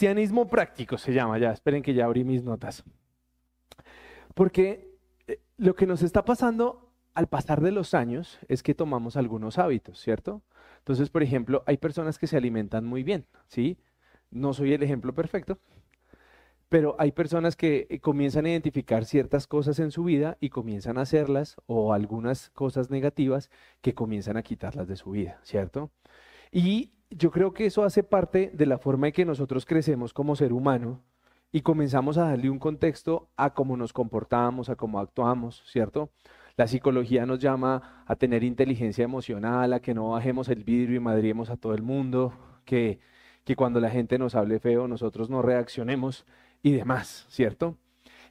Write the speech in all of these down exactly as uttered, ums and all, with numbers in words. Cristianismo práctico se llama, ya, esperen que ya abrí mis notas. Porque lo que nos está pasando al pasar de los años es que tomamos algunos hábitos, ¿cierto? Entonces, por ejemplo, hay personas que se alimentan muy bien, ¿sí? No soy el ejemplo perfecto, pero hay personas que comienzan a identificar ciertas cosas en su vida y comienzan a hacerlas, o algunas cosas negativas que comienzan a quitarlas de su vida, ¿cierto? Y yo creo que eso hace parte de la forma en que nosotros crecemos como ser humano y comenzamos a darle un contexto a cómo nos comportamos, a cómo actuamos, ¿cierto? La psicología nos llama a tener inteligencia emocional, a que no bajemos el vidrio y madriemos a todo el mundo, que, que cuando la gente nos hable feo nosotros no reaccionemos y demás, ¿cierto?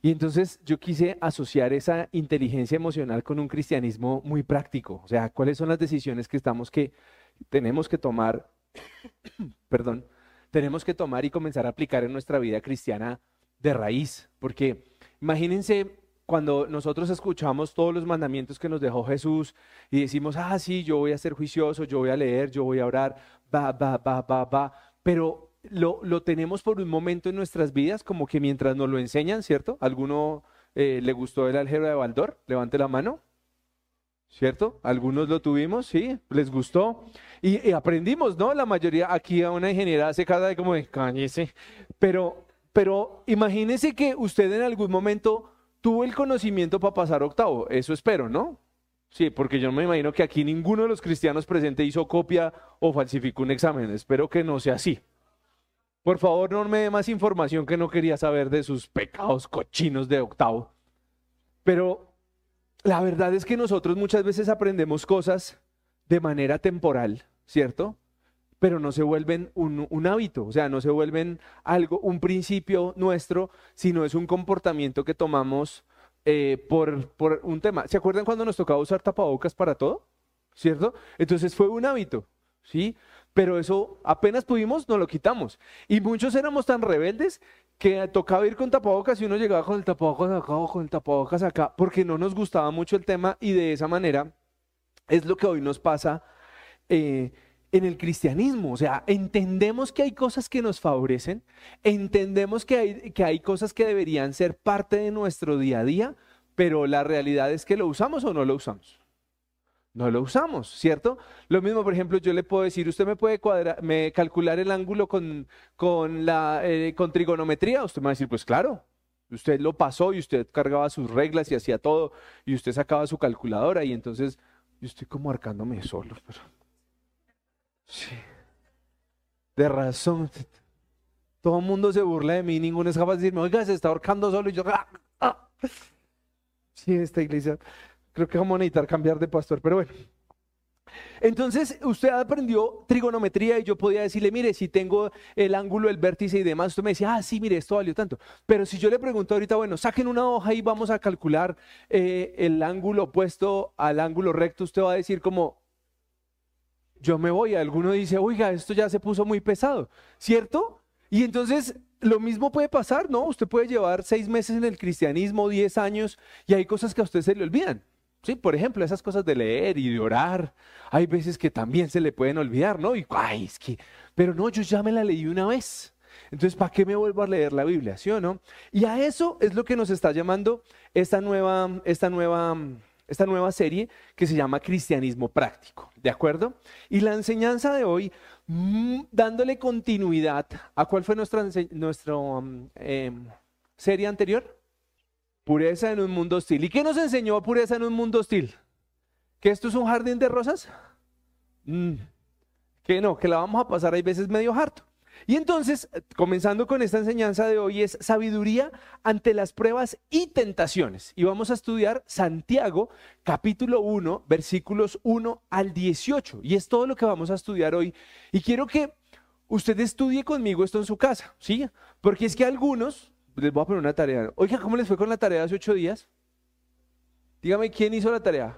Y entonces yo quise asociar esa inteligencia emocional con un cristianismo muy práctico, o sea, ¿cuáles son las decisiones que estamos que tenemos que tomar? Perdón, tenemos que tomar y comenzar a aplicar en nuestra vida cristiana de raíz, porque imagínense cuando nosotros escuchamos todos los mandamientos que nos dejó Jesús y decimos, ah sí, yo voy a ser juicioso, yo voy a leer, yo voy a orar, va, va, va, va, va, pero lo, lo tenemos por un momento en nuestras vidas como que mientras nos lo enseñan, ¿cierto? ¿Alguno eh, le gustó el álgebra de Baldor? Levante la mano. ¿Cierto? Algunos lo tuvimos, sí, les gustó y, y aprendimos, ¿no? La mayoría, aquí a una ingeniera hace cara de como de cállese, pero, pero imagínese que usted en algún momento tuvo el conocimiento para pasar octavo, eso espero, ¿no? Sí, porque yo me imagino que aquí ninguno de los cristianos presentes hizo copia o falsificó un examen, espero que no sea así. Por favor, no me dé más información que no quería saber de sus pecados cochinos de octavo, pero... La verdad es que nosotros muchas veces aprendemos cosas de manera temporal, ¿cierto? Pero no se vuelven un, un hábito, o sea, no se vuelven algo, un principio nuestro, sino es un comportamiento que tomamos eh, por, por un tema. ¿Se acuerdan cuando nos tocaba usar tapabocas para todo? ¿Cierto? Entonces fue un hábito, ¿sí? Pero eso apenas pudimos, nos lo quitamos. Y muchos éramos tan rebeldes que tocaba ir con tapabocas y uno llegaba con el tapabocas acá o con el tapabocas acá, porque no nos gustaba mucho el tema y de esa manera es lo que hoy nos pasa eh, en el cristianismo. O sea, entendemos que hay cosas que nos favorecen, entendemos que hay, que hay cosas que deberían ser parte de nuestro día a día, pero la realidad es que lo usamos o no lo usamos. No lo usamos, ¿cierto? Lo mismo, por ejemplo, yo le puedo decir, usted me puede cuadrar, me calcular el ángulo con, con, la, eh, con trigonometría. Usted me va a decir, pues claro, usted lo pasó y usted cargaba sus reglas y hacía todo y usted sacaba su calculadora y entonces yo estoy como arcándome solo. Pero... sí, de razón. Todo el mundo se burla de mí, ninguno es capaz de decirme, oiga, se está ahorcando solo y yo... ¡Ah! ¡Ah! Sí, esta iglesia... Creo que vamos a necesitar cambiar de pastor, pero bueno. Entonces, usted aprendió trigonometría y yo podía decirle, mire, si tengo el ángulo, el vértice y demás, usted me decía, ah, sí, mire, esto valió tanto. Pero si yo le pregunto ahorita, bueno, saquen una hoja y vamos a calcular eh, el ángulo opuesto al ángulo recto, usted va a decir como, yo me voy. Alguno dice, oiga, esto ya se puso muy pesado, ¿cierto? Y entonces... lo mismo puede pasar, ¿no? Usted puede llevar seis meses en el cristianismo, diez años, y hay cosas que a usted se le olvidan, ¿sí? Por ejemplo, esas cosas de leer y de orar, hay veces que también se le pueden olvidar, ¿no? Y, ay, es que, pero no, yo ya me la leí una vez, entonces, ¿para qué me vuelvo a leer la Biblia, sí o no? Y a eso es lo que nos está llamando esta nueva, esta nueva, esta nueva serie que se llama Cristianismo Práctico, ¿de acuerdo? Y la enseñanza de hoy... dándole continuidad a cuál fue nuestra, nuestra eh, serie anterior, Pureza en un mundo hostil. ¿Y qué nos enseñó Pureza en un mundo hostil? ¿Que esto es un jardín de rosas? Mm. Que no, que la vamos a pasar hay veces medio harto. Y entonces, comenzando con esta enseñanza de hoy, es sabiduría ante las pruebas y tentaciones. Y vamos a estudiar Santiago, capítulo uno, versículos uno al dieciocho. Y es todo lo que vamos a estudiar hoy. Y quiero que usted estudie conmigo esto en su casa, ¿sí? Porque es que a algunos, les voy a poner una tarea. Oiga, ¿cómo les fue con la tarea hace ocho días? Dígame, ¿quién hizo la tarea?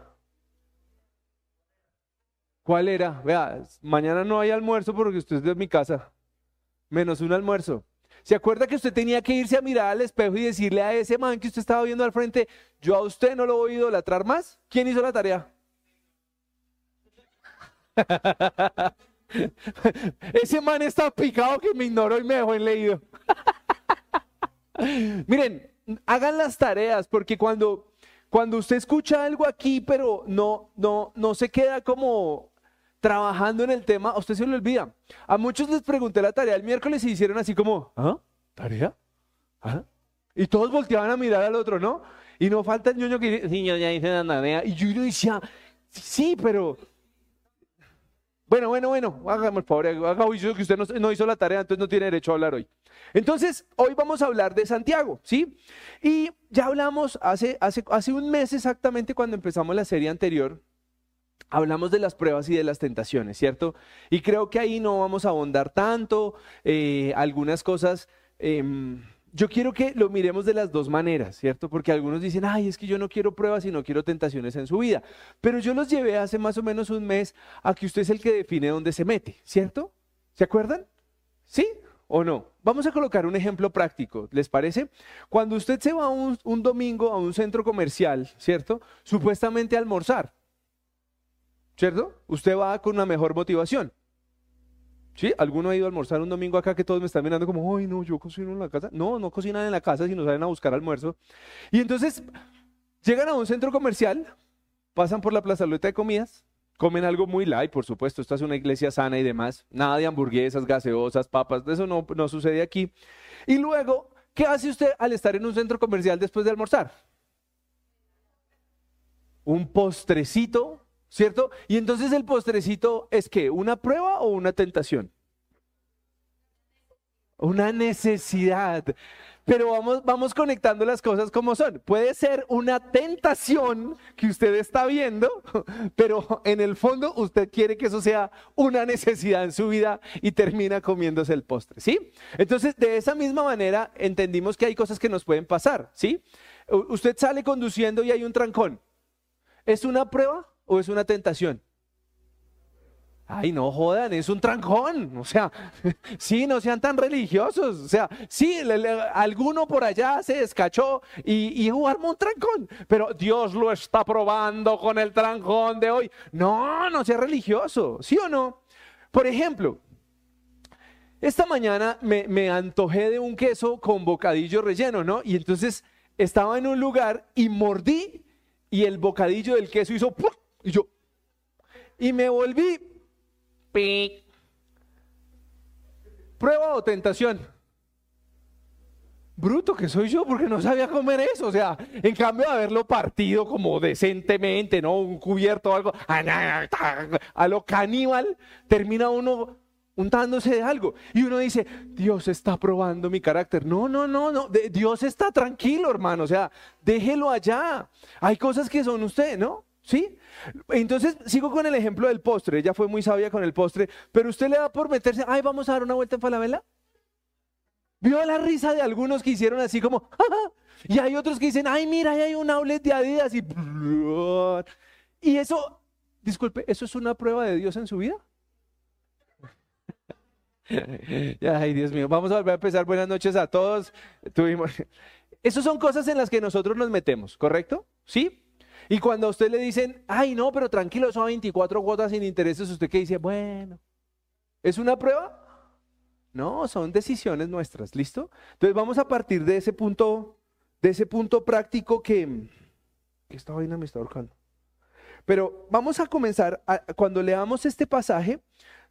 ¿Cuál era? Vea, mañana no hay almuerzo porque usted es de mi casa. Menos un almuerzo. ¿Se acuerda que usted tenía que irse a mirar al espejo y decirle a ese man que usted estaba viendo al frente, yo a usted no lo voy a idolatrar más? ¿Quién hizo la tarea? Ese man está picado que me ignoró y me dejó en leído. Miren, hagan las tareas, porque cuando, cuando usted escucha algo aquí, pero no, no, no se queda como trabajando en el tema, a usted se le olvida. A muchos les pregunté la tarea el miércoles y hicieron así como, ¿ah? ¿Tarea? ¿Ah? Y todos volteaban a mirar al otro, ¿no? Y no falta el ñoño que dice, sí, yo ya hice la tarea. Y yo decía, sí, pero... Bueno, bueno, bueno, hágame el favor, haga juicio que usted no, no hizo la tarea, entonces no tiene derecho a hablar hoy. Entonces, hoy vamos a hablar de Santiago, ¿sí? Y ya hablamos hace, hace, hace un mes exactamente cuando empezamos la serie anterior, hablamos de las pruebas y de las tentaciones, ¿cierto? Y creo que ahí no vamos a ahondar tanto, eh, algunas cosas... Eh, yo quiero que lo miremos de las dos maneras, ¿cierto? Porque algunos dicen, ay, es que yo no quiero pruebas y no quiero tentaciones en su vida. Pero yo los llevé hace más o menos un mes a que usted es el que define dónde se mete, ¿cierto? ¿Se acuerdan? ¿Sí o no? Vamos a colocar un ejemplo práctico, ¿les parece? Cuando usted se va un, un domingo a un centro comercial, ¿cierto? Supuestamente a almorzar, ¿cierto? Usted va con una mejor motivación. ¿Sí? ¿Alguno ha ido a almorzar un domingo acá que todos me están mirando como, ay, no, yo cocino en la casa? No, no cocinan en la casa, sino salen a buscar almuerzo. Y entonces, llegan a un centro comercial, pasan por la plazoleta de comidas, comen algo muy light, por supuesto, esta es una iglesia sana y demás, nada de hamburguesas, gaseosas, papas, eso no, no sucede aquí. Y luego, ¿qué hace usted al estar en un centro comercial después de almorzar? Un postrecito, ¿cierto? Y entonces el postrecito es ¿qué? ¿Una prueba o una tentación? Una necesidad. Pero vamos, vamos conectando las cosas como son. Puede ser una tentación que usted está viendo, pero en el fondo usted quiere que eso sea una necesidad en su vida y termina comiéndose el postre, ¿sí? Entonces, de esa misma manera entendimos que hay cosas que nos pueden pasar, ¿sí? Usted sale conduciendo y hay un trancón. ¿Es una prueba o es una tentación? Ay, no jodan, es un trancón, o sea, sí, no sean tan religiosos, o sea, sí, le, le, alguno por allá se descachó y, y armó un trancón, pero Dios lo está probando con el trancón de hoy. No, no sea religioso, ¿sí o no? Por ejemplo, esta mañana me, me antojé de un queso con bocadillo relleno, ¿no? Y entonces estaba en un lugar y mordí y el bocadillo del queso hizo ¡pum! Y yo, y me volví. ¡Pic! ¿Prueba o tentación? Bruto que soy yo, porque no sabía comer eso. O sea, en cambio de haberlo partido como decentemente, ¿no? Un cubierto o algo, a lo caníbal, termina uno untándose de algo. Y uno dice, Dios está probando mi carácter. No, no, no, no. Dios está tranquilo, hermano. O sea, déjelo allá. Hay cosas que son usted, ¿no? ¿Sí? Entonces sigo con el ejemplo del postre. Ella fue muy sabia con el postre, pero usted le da por meterse, ay, vamos a dar una vuelta en Falabella. Vio la risa de algunos que hicieron así como, ¡ja, ja! Y hay otros que dicen, ay, mira, ahí hay un outlet de Adidas y... Y eso, disculpe, ¿eso es una prueba de Dios en su vida? Ay, Dios mío, vamos a volver a empezar. Buenas noches a todos. Tuvimos... Esas son cosas en las que nosotros nos metemos, ¿correcto? ¿Sí? Y cuando a usted le dicen, ay no, pero tranquilo, son veinticuatro cuotas sin intereses, usted qué dice, bueno, ¿es una prueba? No, son decisiones nuestras, ¿listo? Entonces vamos a partir de ese punto, de ese punto práctico que, que esta vaina me está ahorcando. Pero vamos a comenzar, a, cuando leamos este pasaje,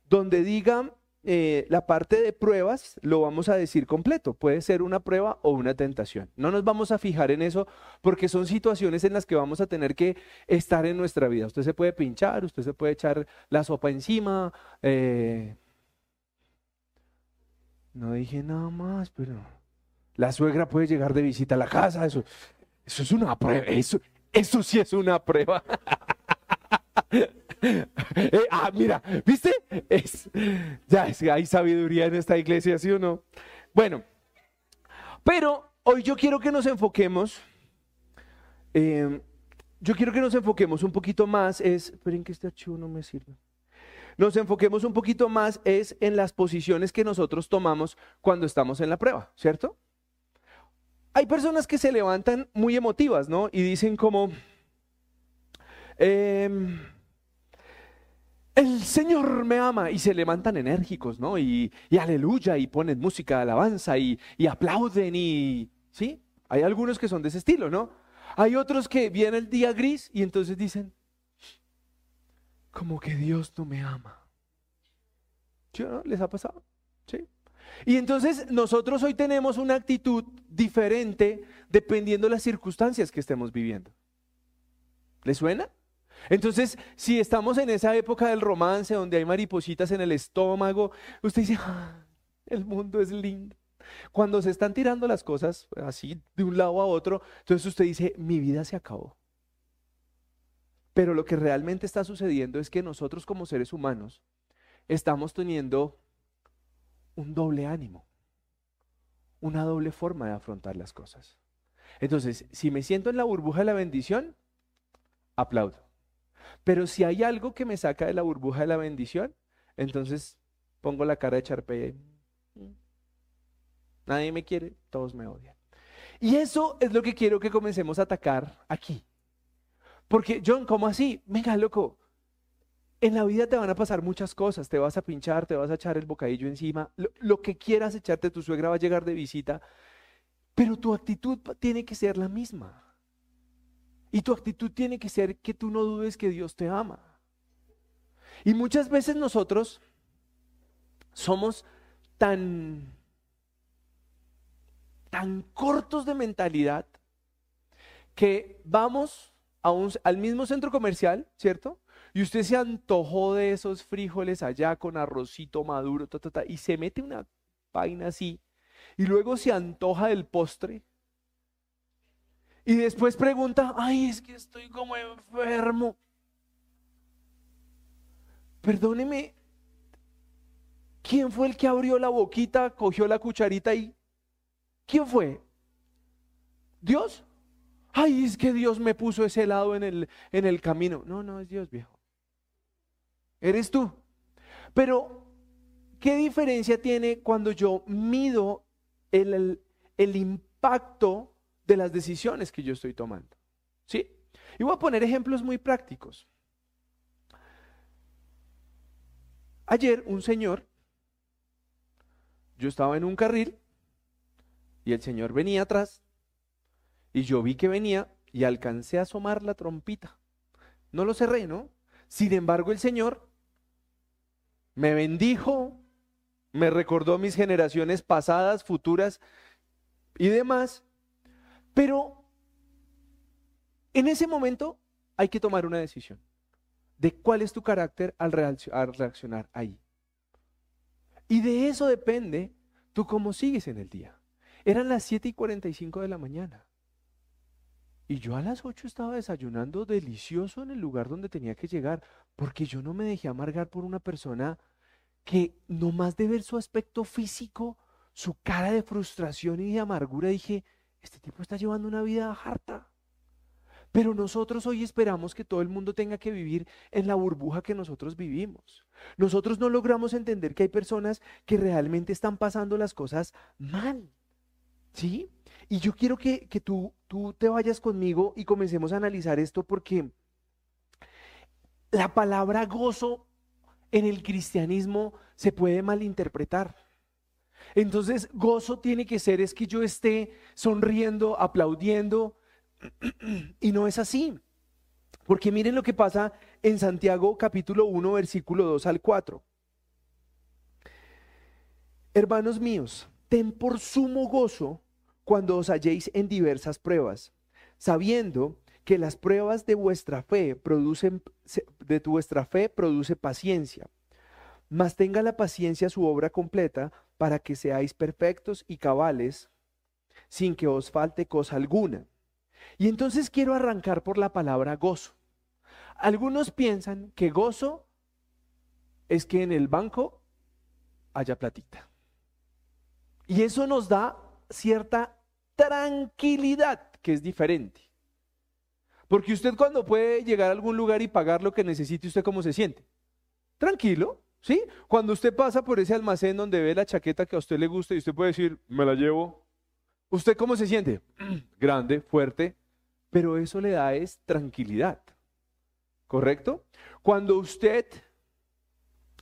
donde diga eh, la parte de pruebas, lo vamos a decir completo, puede ser una prueba o una tentación. No nos vamos a fijar en eso porque son situaciones en las que vamos a tener que estar en nuestra vida. Usted se puede pinchar, usted se puede echar la sopa encima. Eh... No dije nada más, pero la suegra puede llegar de visita a la casa. Eso, eso es una prueba, eso, eso sí es una prueba. Eh, ah, mira, ¿viste? Es, ya es, hay sabiduría en esta iglesia, ¿sí o no? Bueno, pero hoy yo quiero que nos enfoquemos, eh, yo quiero que nos enfoquemos un poquito más, es, esperen que este archivo no me sirve, nos enfoquemos un poquito más es en las posiciones que nosotros tomamos cuando estamos en la prueba, ¿cierto? Hay personas que se levantan muy emotivas, ¿no? Y dicen como... Eh, el Señor me ama, y se levantan enérgicos, ¿no? Y, y aleluya, y ponen música de alabanza, y, y aplauden, y ¿sí? Hay algunos que son de ese estilo, ¿no? Hay otros que viene el día gris y entonces dicen, como que Dios no me ama. ¿Sí, no? ¿Les ha pasado? ¿Sí? Y entonces nosotros hoy tenemos una actitud diferente dependiendo de las circunstancias que estemos viviendo. ¿Les suena? Entonces, si estamos en esa época del romance donde hay maripositas en el estómago, usted dice, ah, el mundo es lindo. Cuando se están tirando las cosas así de un lado a otro, entonces usted dice, mi vida se acabó. Pero lo que realmente está sucediendo es que nosotros como seres humanos estamos teniendo un doble ánimo, una doble forma de afrontar las cosas. Entonces, si me siento en la burbuja de la bendición, aplaudo. Pero si hay algo que me saca de la burbuja de la bendición, entonces pongo la cara de Charpey. Nadie me quiere, todos me odian. Y eso es lo que quiero que comencemos a atacar aquí. Porque, John, ¿cómo así? Venga, loco, en la vida te van a pasar muchas cosas, te vas a pinchar, te vas a echar el bocadillo encima, lo, lo que quieras echarte, tu suegra va a llegar de visita, pero tu actitud tiene que ser la misma. Y tu actitud tiene que ser que tú no dudes que Dios te ama. Y muchas veces nosotros somos tan, tan cortos de mentalidad que vamos a un, al mismo centro comercial, ¿cierto? Y usted se antojó de esos frijoles allá con arrocito maduro, ta, ta, ta, y se mete una vaina así, y luego se antoja del postre. Y después pregunta, ay, es que estoy como enfermo. Perdóneme, ¿quién fue el que abrió la boquita, cogió la cucharita y... ¿Quién fue? ¿Dios? Ay, es que Dios me puso ese helado en el, en el camino. No, no, es Dios, viejo. Eres tú. Pero, ¿qué diferencia tiene cuando yo mido el, el, el impacto de las decisiones que yo estoy tomando? ¿Sí? Y voy a poner ejemplos muy prácticos. Ayer un señor, yo estaba en un carril y el señor venía atrás y yo vi que venía y alcancé a asomar la trompita. No lo cerré, ¿no? Sin embargo, el señor me bendijo, me recordó mis generaciones pasadas, futuras y demás. Pero en ese momento hay que tomar una decisión de cuál es tu carácter al reaccionar ahí. Y de eso depende tú cómo sigues en el día. Eran las siete y cuarenta y cinco de la mañana. Y yo a las ocho estaba desayunando delicioso en el lugar donde tenía que llegar, porque yo no me dejé amargar por una persona que nomás de ver su aspecto físico, su cara de frustración y de amargura, dije, este tipo está llevando una vida harta. Pero nosotros hoy esperamos que todo el mundo tenga que vivir en la burbuja que nosotros vivimos. Nosotros no logramos entender que hay personas que realmente están pasando las cosas mal. ¿Sí? Y yo quiero que, que tú, tú te vayas conmigo y comencemos a analizar esto, porque la palabra gozo en el cristianismo se puede malinterpretar. Entonces, gozo tiene que ser es que yo esté sonriendo, aplaudiendo, y no es así. Porque miren lo que pasa en Santiago capítulo uno, versículo dos al cuatro. Hermanos míos, ten por sumo gozo cuando os halléis en diversas pruebas, sabiendo que las pruebas de vuestra fe producen, de vuestra fe produce paciencia. Mas tenga la paciencia su obra completa, para que seáis perfectos y cabales, sin que os falte cosa alguna. Y entonces quiero arrancar por la palabra gozo. Algunos piensan que gozo es que en el banco haya platita. Y eso nos da cierta tranquilidad, que es diferente. Porque usted cuando puede llegar a algún lugar y pagar lo que necesite, ¿usted cómo se siente? Tranquilo. ¿Sí? Cuando usted pasa por ese almacén donde ve la chaqueta que a usted le gusta y usted puede decir, me la llevo. ¿Usted cómo se siente? Grande, fuerte, pero eso le da es tranquilidad. ¿Correcto? Cuando usted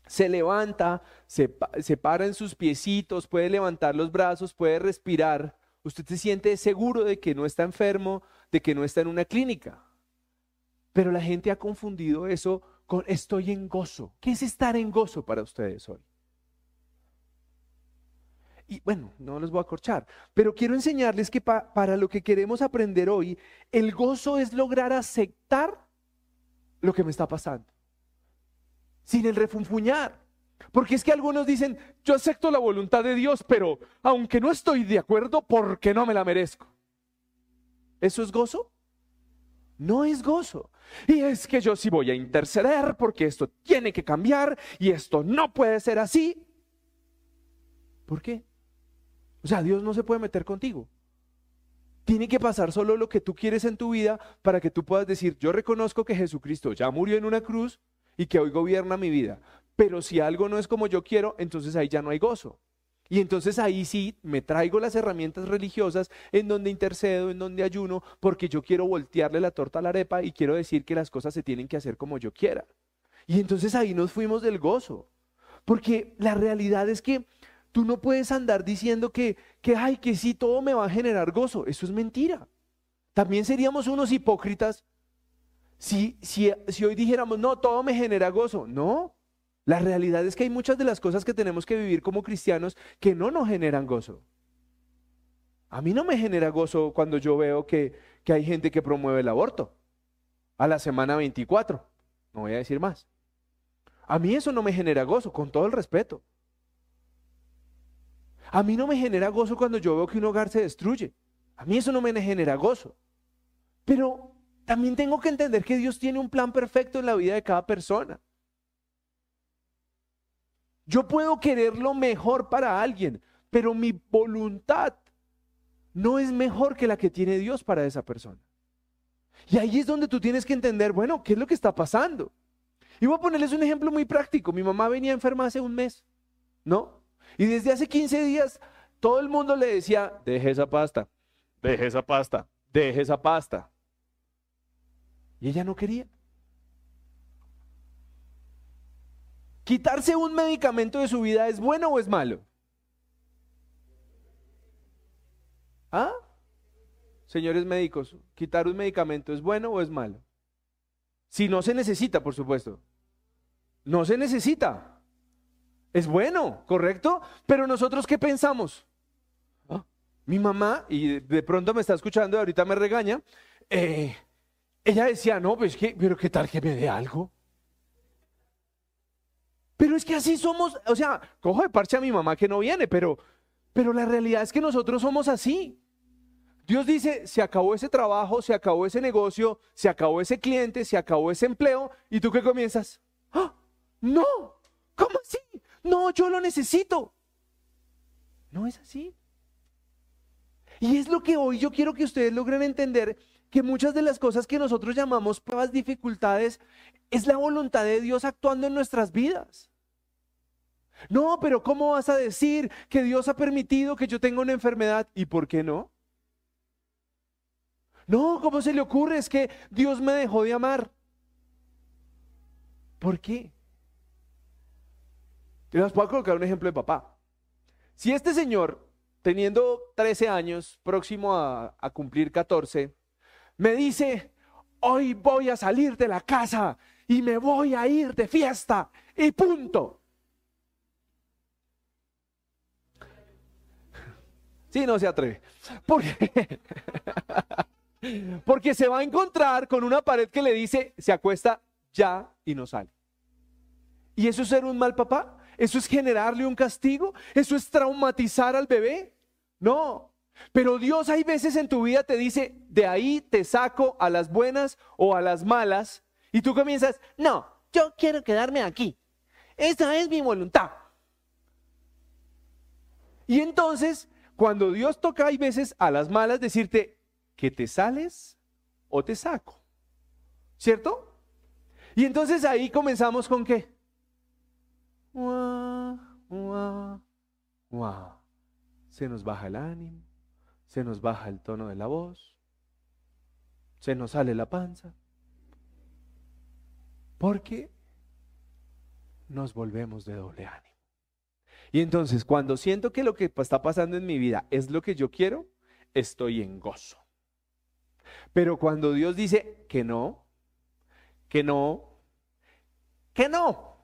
se levanta, se, se para en sus piecitos, puede levantar los brazos, puede respirar. Usted se siente seguro de que no está enfermo, de que no está en una clínica. Pero la gente ha confundido eso con estoy en gozo. ¿Qué es estar en gozo para ustedes hoy? Y bueno, no los voy a corchar, pero quiero enseñarles que pa, para lo que queremos aprender hoy, el gozo es lograr aceptar lo que me está pasando, sin el refunfuñar. Porque es que algunos dicen, yo acepto la voluntad de Dios, pero aunque no estoy de acuerdo, porque no me la merezco. ¿Eso es gozo? No es gozo. Y es que yo sí voy a interceder porque esto tiene que cambiar y esto no puede ser así. ¿Por qué? O sea, Dios no se puede meter contigo. Tiene que pasar solo lo que tú quieres en tu vida para que tú puedas decir, yo reconozco que Jesucristo ya murió en una cruz y que hoy gobierna mi vida. Pero si algo no es como yo quiero, entonces ahí ya no hay gozo. Y entonces ahí sí me traigo las herramientas religiosas en donde intercedo, en donde ayuno, porque yo quiero voltearle la torta a la arepa y quiero decir que las cosas se tienen que hacer como yo quiera. Y entonces ahí nos fuimos del gozo, porque la realidad es que tú no puedes andar diciendo que, que ay, que sí, todo me va a generar gozo. Eso es mentira. También seríamos unos hipócritas si, si, si hoy dijéramos, no, todo me genera gozo. No. La realidad es que hay muchas de las cosas que tenemos que vivir como cristianos que no nos generan gozo. A mí no me genera gozo cuando yo veo que, que hay gente que promueve el aborto a la semana veinticuatro. No voy a decir más. A mí eso no me genera gozo, con todo el respeto. A mí no me genera gozo cuando yo veo que un hogar se destruye. A mí eso no me genera gozo. Pero también tengo que entender que Dios tiene un plan perfecto en la vida de cada persona. Yo puedo querer lo mejor para alguien, pero mi voluntad no es mejor que la que tiene Dios para esa persona. Y ahí es donde tú tienes que entender, bueno, ¿qué es lo que está pasando? Y voy a ponerles un ejemplo muy práctico. Mi mamá venía enferma hace un mes, ¿no? Y desde hace quince días todo el mundo le decía, deje esa pasta, deje esa pasta, deje esa pasta. Y ella no quería. ¿Quitarse un medicamento de su vida es bueno o es malo? ¿Ah? Señores médicos, ¿quitar un medicamento es bueno o es malo? Si no se necesita, por supuesto. No se necesita. Es bueno, ¿correcto? Pero nosotros, ¿qué pensamos? ¿Ah? Mi mamá, y de pronto me está escuchando y ahorita me regaña, eh, ella decía, no, pues, ¿qué? ¿Pero qué tal que me dé algo? Pero es que así somos, o sea, cojo de parche a mi mamá que no viene, pero, pero la realidad es que nosotros somos así. Dios dice, se acabó ese trabajo, se acabó ese negocio, se acabó ese cliente, se acabó ese empleo, ¿y tú qué comienzas? ¡Ah! ¡No! ¿Cómo así? ¡No, yo lo necesito! No es así. Y es lo que hoy yo quiero que ustedes logren entender, que muchas de las cosas que nosotros llamamos pruebas, dificultades, es la voluntad de Dios actuando en nuestras vidas. No, pero ¿cómo vas a decir que Dios ha permitido que yo tenga una enfermedad? ¿Y por qué no? No, ¿cómo se le ocurre? Es que Dios me dejó de amar. ¿Por qué? Yo les puedo colocar un ejemplo de papá. Si este señor, teniendo trece años, próximo a, a cumplir catorce, me dice, hoy voy a salir de la casa y me voy a ir de fiesta y punto. Sí, no se atreve. ¿Por qué? Porque se va a encontrar con una pared que le dice, se acuesta ya y no sale. ¿Y eso es ser un mal papá? ¿Eso es generarle un castigo? ¿Eso es traumatizar al bebé? No. Pero Dios hay veces en tu vida te dice, de ahí te saco a las buenas o a las malas, y tú comienzas, no, yo quiero quedarme aquí, esta es mi voluntad. Y entonces, cuando Dios toca hay veces a las malas decirte, que te sales o te saco, ¿cierto? Y entonces ahí comenzamos con ¿qué? Uah, uah, uah. Se nos baja el ánimo. Se nos baja el tono de la voz, se nos sale la panza, porque nos volvemos de doble ánimo. Y entonces, cuando siento que lo que está pasando en mi vida es lo que yo quiero, estoy en gozo. Pero cuando Dios dice que no, que no, que no,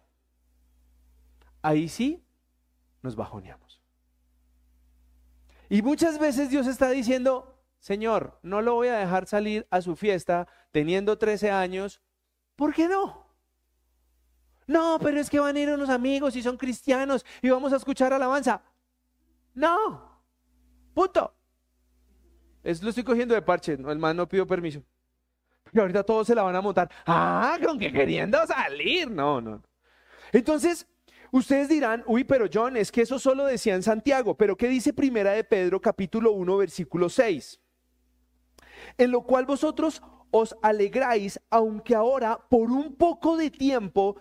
ahí sí nos bajoneamos. Y muchas veces Dios está diciendo, Señor, no lo voy a dejar salir a su fiesta teniendo trece años, ¿por qué no? No, pero es que van a ir unos amigos y son cristianos y vamos a escuchar alabanza. No, puto. Es, lo estoy cogiendo de parche, no, el man no pidió permiso. Y ahorita todos se la van a montar. Ah, con que queriendo salir. No, no. Entonces, ustedes dirán, uy, pero John, es que eso solo decía en Santiago. Pero ¿qué dice Primera de Pedro, capítulo uno, versículo seis? En lo cual vosotros os alegráis, aunque ahora por un poco de tiempo,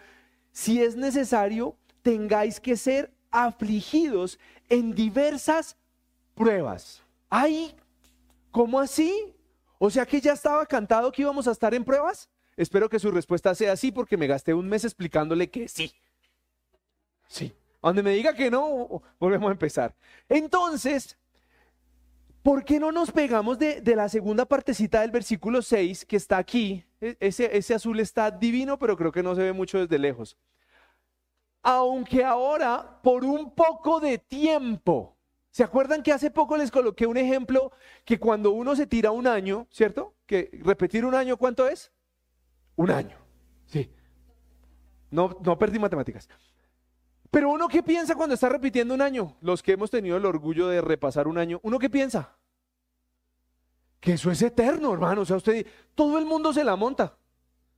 si es necesario, tengáis que ser afligidos en diversas pruebas. ¡Ay! ¿Cómo así? O sea que ya estaba cantado que íbamos a estar en pruebas. Espero que su respuesta sea sí, porque me gasté un mes explicándole que sí. Sí. Donde me diga que no, volvemos a empezar. Entonces, ¿por qué no nos pegamos de, de la segunda partecita del versículo seis que está aquí? Ese, ese azul está divino, pero creo que no se ve mucho desde lejos. Aunque ahora, por un poco de tiempo. ¿Se acuerdan que hace poco les coloqué un ejemplo que cuando uno se tira un año, ¿cierto? Que repetir un año, ¿cuánto es? Un año. Sí. No, no perdí matemáticas. Pero uno qué piensa cuando está repitiendo un año, los que hemos tenido el orgullo de repasar un año, ¿uno qué piensa? Que eso es eterno, hermano. O sea, usted, todo el mundo se la monta.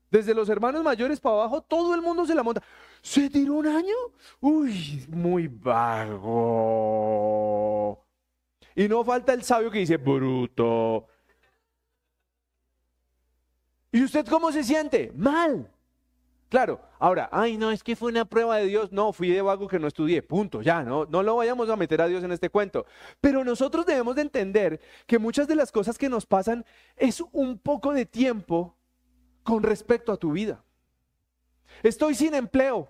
Desde los hermanos mayores para abajo, todo el mundo se la monta. ¿Se tiró un año? Uy, muy vago. Y no falta el sabio que dice, bruto. ¿Y usted cómo se siente? Mal. Claro, ahora, ay no, es que fue una prueba de Dios, no, fui de vago que no estudié, punto, ya, no, no lo vayamos a meter a Dios en este cuento. Pero nosotros debemos de entender que muchas de las cosas que nos pasan es un poco de tiempo con respecto a tu vida. Estoy sin empleo,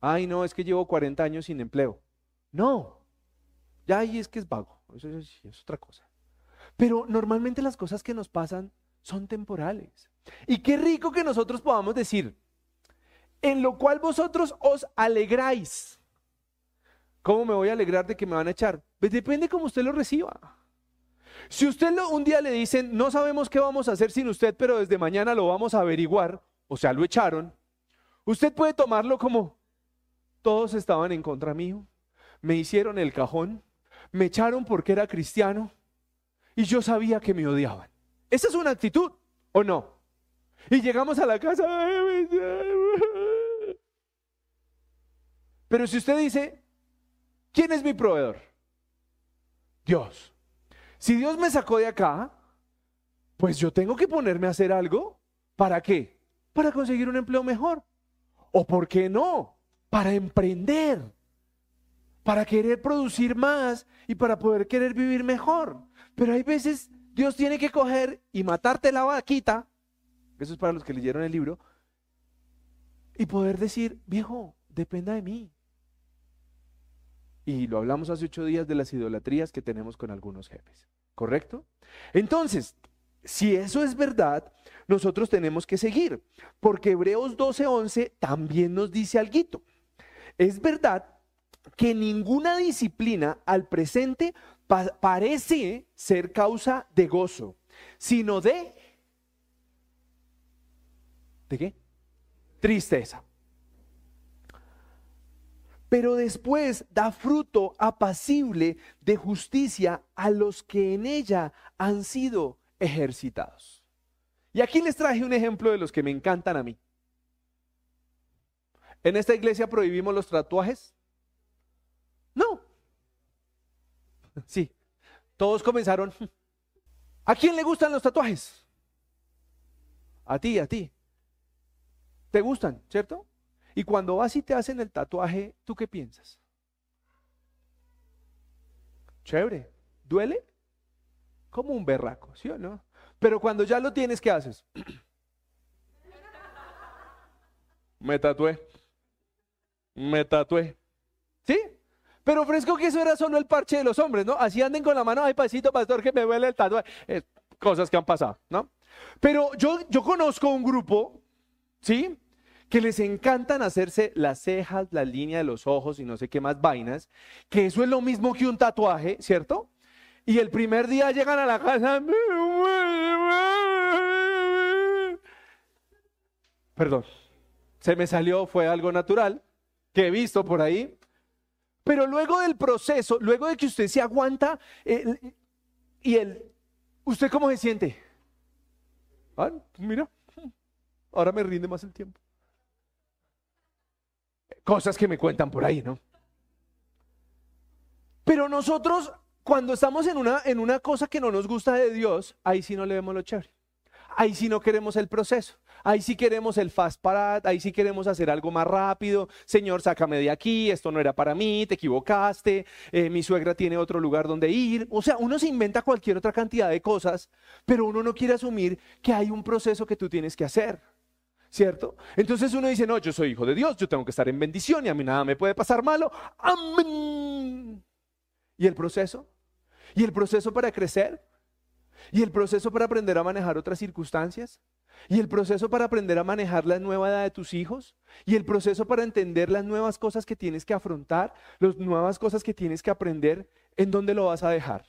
ay no, es que llevo cuarenta años sin empleo, no, ya ahí es que es vago, eso es, es otra cosa. Pero normalmente las cosas que nos pasan son temporales. Y qué rico que nosotros podamos decir, en lo cual vosotros os alegráis. ¿Cómo me voy a alegrar de que me van a echar? Pues depende cómo usted lo reciba. Si usted lo, un día le dicen, no sabemos qué vamos a hacer sin usted, pero desde mañana lo vamos a averiguar, o sea, lo echaron, usted puede tomarlo como, todos estaban en contra mío, me hicieron el cajón, me echaron porque era cristiano, y yo sabía que me odiaban. Esa es una actitud, ¿o no? Y llegamos a la casa. Pero si usted dice, ¿quién es mi proveedor? Dios. Si Dios me sacó de acá, pues yo tengo que ponerme a hacer algo. ¿Para qué? Para conseguir un empleo mejor. ¿O por qué no? Para emprender. Para querer producir más y para poder querer vivir mejor. Pero hay veces Dios tiene que coger y matarte la vaquita. Eso es para los que leyeron el libro, y poder decir, viejo, dependa de mí. Y lo hablamos hace ocho días de las idolatrías que tenemos con algunos jefes, ¿correcto? Entonces, si eso es verdad, nosotros tenemos que seguir, porque Hebreos doce once también nos dice alguito. Es verdad que ninguna disciplina al presente pa- parece ser causa de gozo, sino de... ¿De qué? Tristeza. Pero después da fruto apacible de justicia a los que en ella han sido ejercitados. Y aquí les traje un ejemplo de los que me encantan a mí. ¿En esta iglesia prohibimos los tatuajes? No. Sí. Todos comenzaron. ¿A quién le gustan los tatuajes? A ti, a ti. Te gustan, ¿cierto? Y cuando vas y te hacen el tatuaje, ¿tú qué piensas? Chévere. ¿Duele? Como un berraco, ¿sí o no? Pero cuando ya lo tienes, ¿qué haces? Me tatué. me tatué. ¿Sí? Pero fresco que eso era solo el parche de los hombres, ¿no? Así anden con la mano, ay, pasito, pastor, que me duele el tatuaje. Eh, cosas que han pasado, ¿no? Pero yo, yo conozco un grupo, ¿sí? Que les encantan hacerse las cejas, la línea de los ojos y no sé qué más vainas, que eso es lo mismo que un tatuaje, ¿cierto? Y el primer día llegan a la casa... Perdón, se me salió, fue algo natural, que he visto por ahí. Pero luego del proceso, luego de que usted se aguanta, el, y el, ¿usted cómo se siente? Ah, mira, ahora me rinde más el tiempo. Cosas que me cuentan por ahí, ¿no? Pero nosotros, cuando estamos en una, en una cosa que no nos gusta de Dios, ahí sí no le vemos lo chévere. Ahí sí no queremos el proceso. Ahí sí queremos el fast parad, ahí sí queremos hacer algo más rápido. Señor, sácame de aquí, esto no era para mí, te equivocaste, eh, mi suegra tiene otro lugar donde ir. O sea, uno se inventa cualquier otra cantidad de cosas, pero uno no quiere asumir que hay un proceso que tú tienes que hacer, ¿cierto? Entonces uno dice, no, yo soy hijo de Dios, yo tengo que estar en bendición y a mí nada me puede pasar malo. ¡Amén! ¿Y el proceso? ¿Y el proceso para crecer? ¿Y el proceso para aprender a manejar otras circunstancias? ¿Y el proceso para aprender a manejar la nueva edad de tus hijos? ¿Y el proceso para entender las nuevas cosas que tienes que afrontar, las nuevas cosas que tienes que aprender? ¿En dónde lo vas a dejar?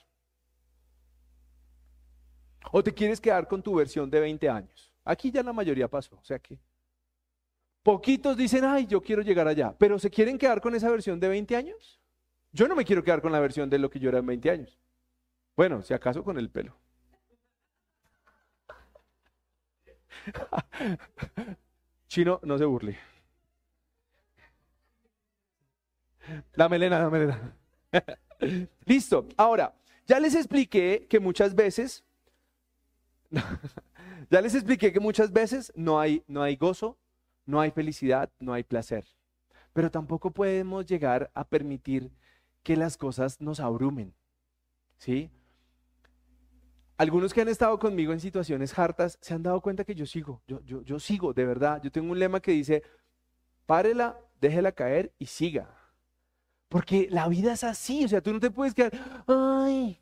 ¿O te quieres quedar con tu versión de veinte años? Aquí ya la mayoría pasó, o sea que poquitos dicen, ay, yo quiero llegar allá, pero ¿se quieren quedar con esa versión de veinte años? Yo no me quiero quedar con la versión de lo que yo era en veinte años. Bueno, si acaso con el pelo. Chino, no se burle. La melena, la melena. Listo, ahora, ya les expliqué que muchas veces ya les expliqué que muchas veces no hay, no hay gozo, no hay felicidad, no hay placer. Pero tampoco podemos llegar a permitir que las cosas nos abrumen, ¿sí? Algunos que han estado conmigo en situaciones hartas se han dado cuenta que yo sigo, yo, yo, yo sigo, de verdad. Yo tengo un lema que dice, párela, déjela caer y siga. Porque la vida es así, o sea, tú no te puedes quedar, ay.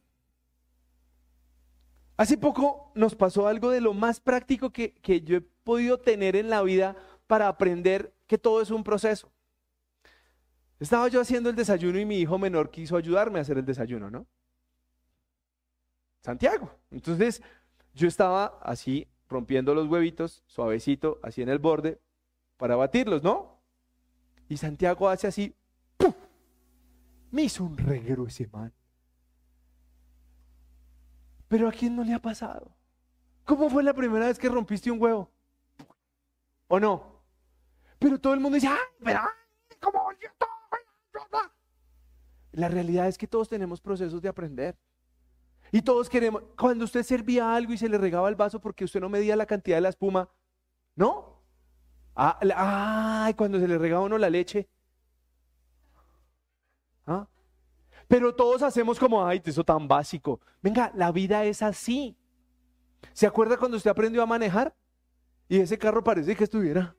Hace poco nos pasó algo de lo más práctico que, que yo he podido tener en la vida para aprender que todo es un proceso. Estaba yo haciendo el desayuno y mi hijo menor quiso ayudarme a hacer el desayuno, ¿no? Santiago. Entonces yo estaba así rompiendo los huevitos, suavecito, así en el borde, para batirlos, ¿no? Y Santiago hace así, ¡pum! Me hizo un reguero ese man. Pero ¿a quién no le ha pasado? ¿Cómo fue la primera vez que rompiste un huevo? ¿O no? Pero todo el mundo dice, ¡ay, pero cómo volvió todo! La realidad es que todos tenemos procesos de aprender. Y todos queremos, cuando usted servía algo y se le regaba el vaso porque usted no medía la cantidad de la espuma, ¿no? Ah, la, ay, cuando se le regaba uno la leche. ¿Ah? Pero todos hacemos como, ay, eso tan básico. Venga, la vida es así. ¿Se acuerda cuando usted aprendió a manejar? Y ese carro parece que estuviera.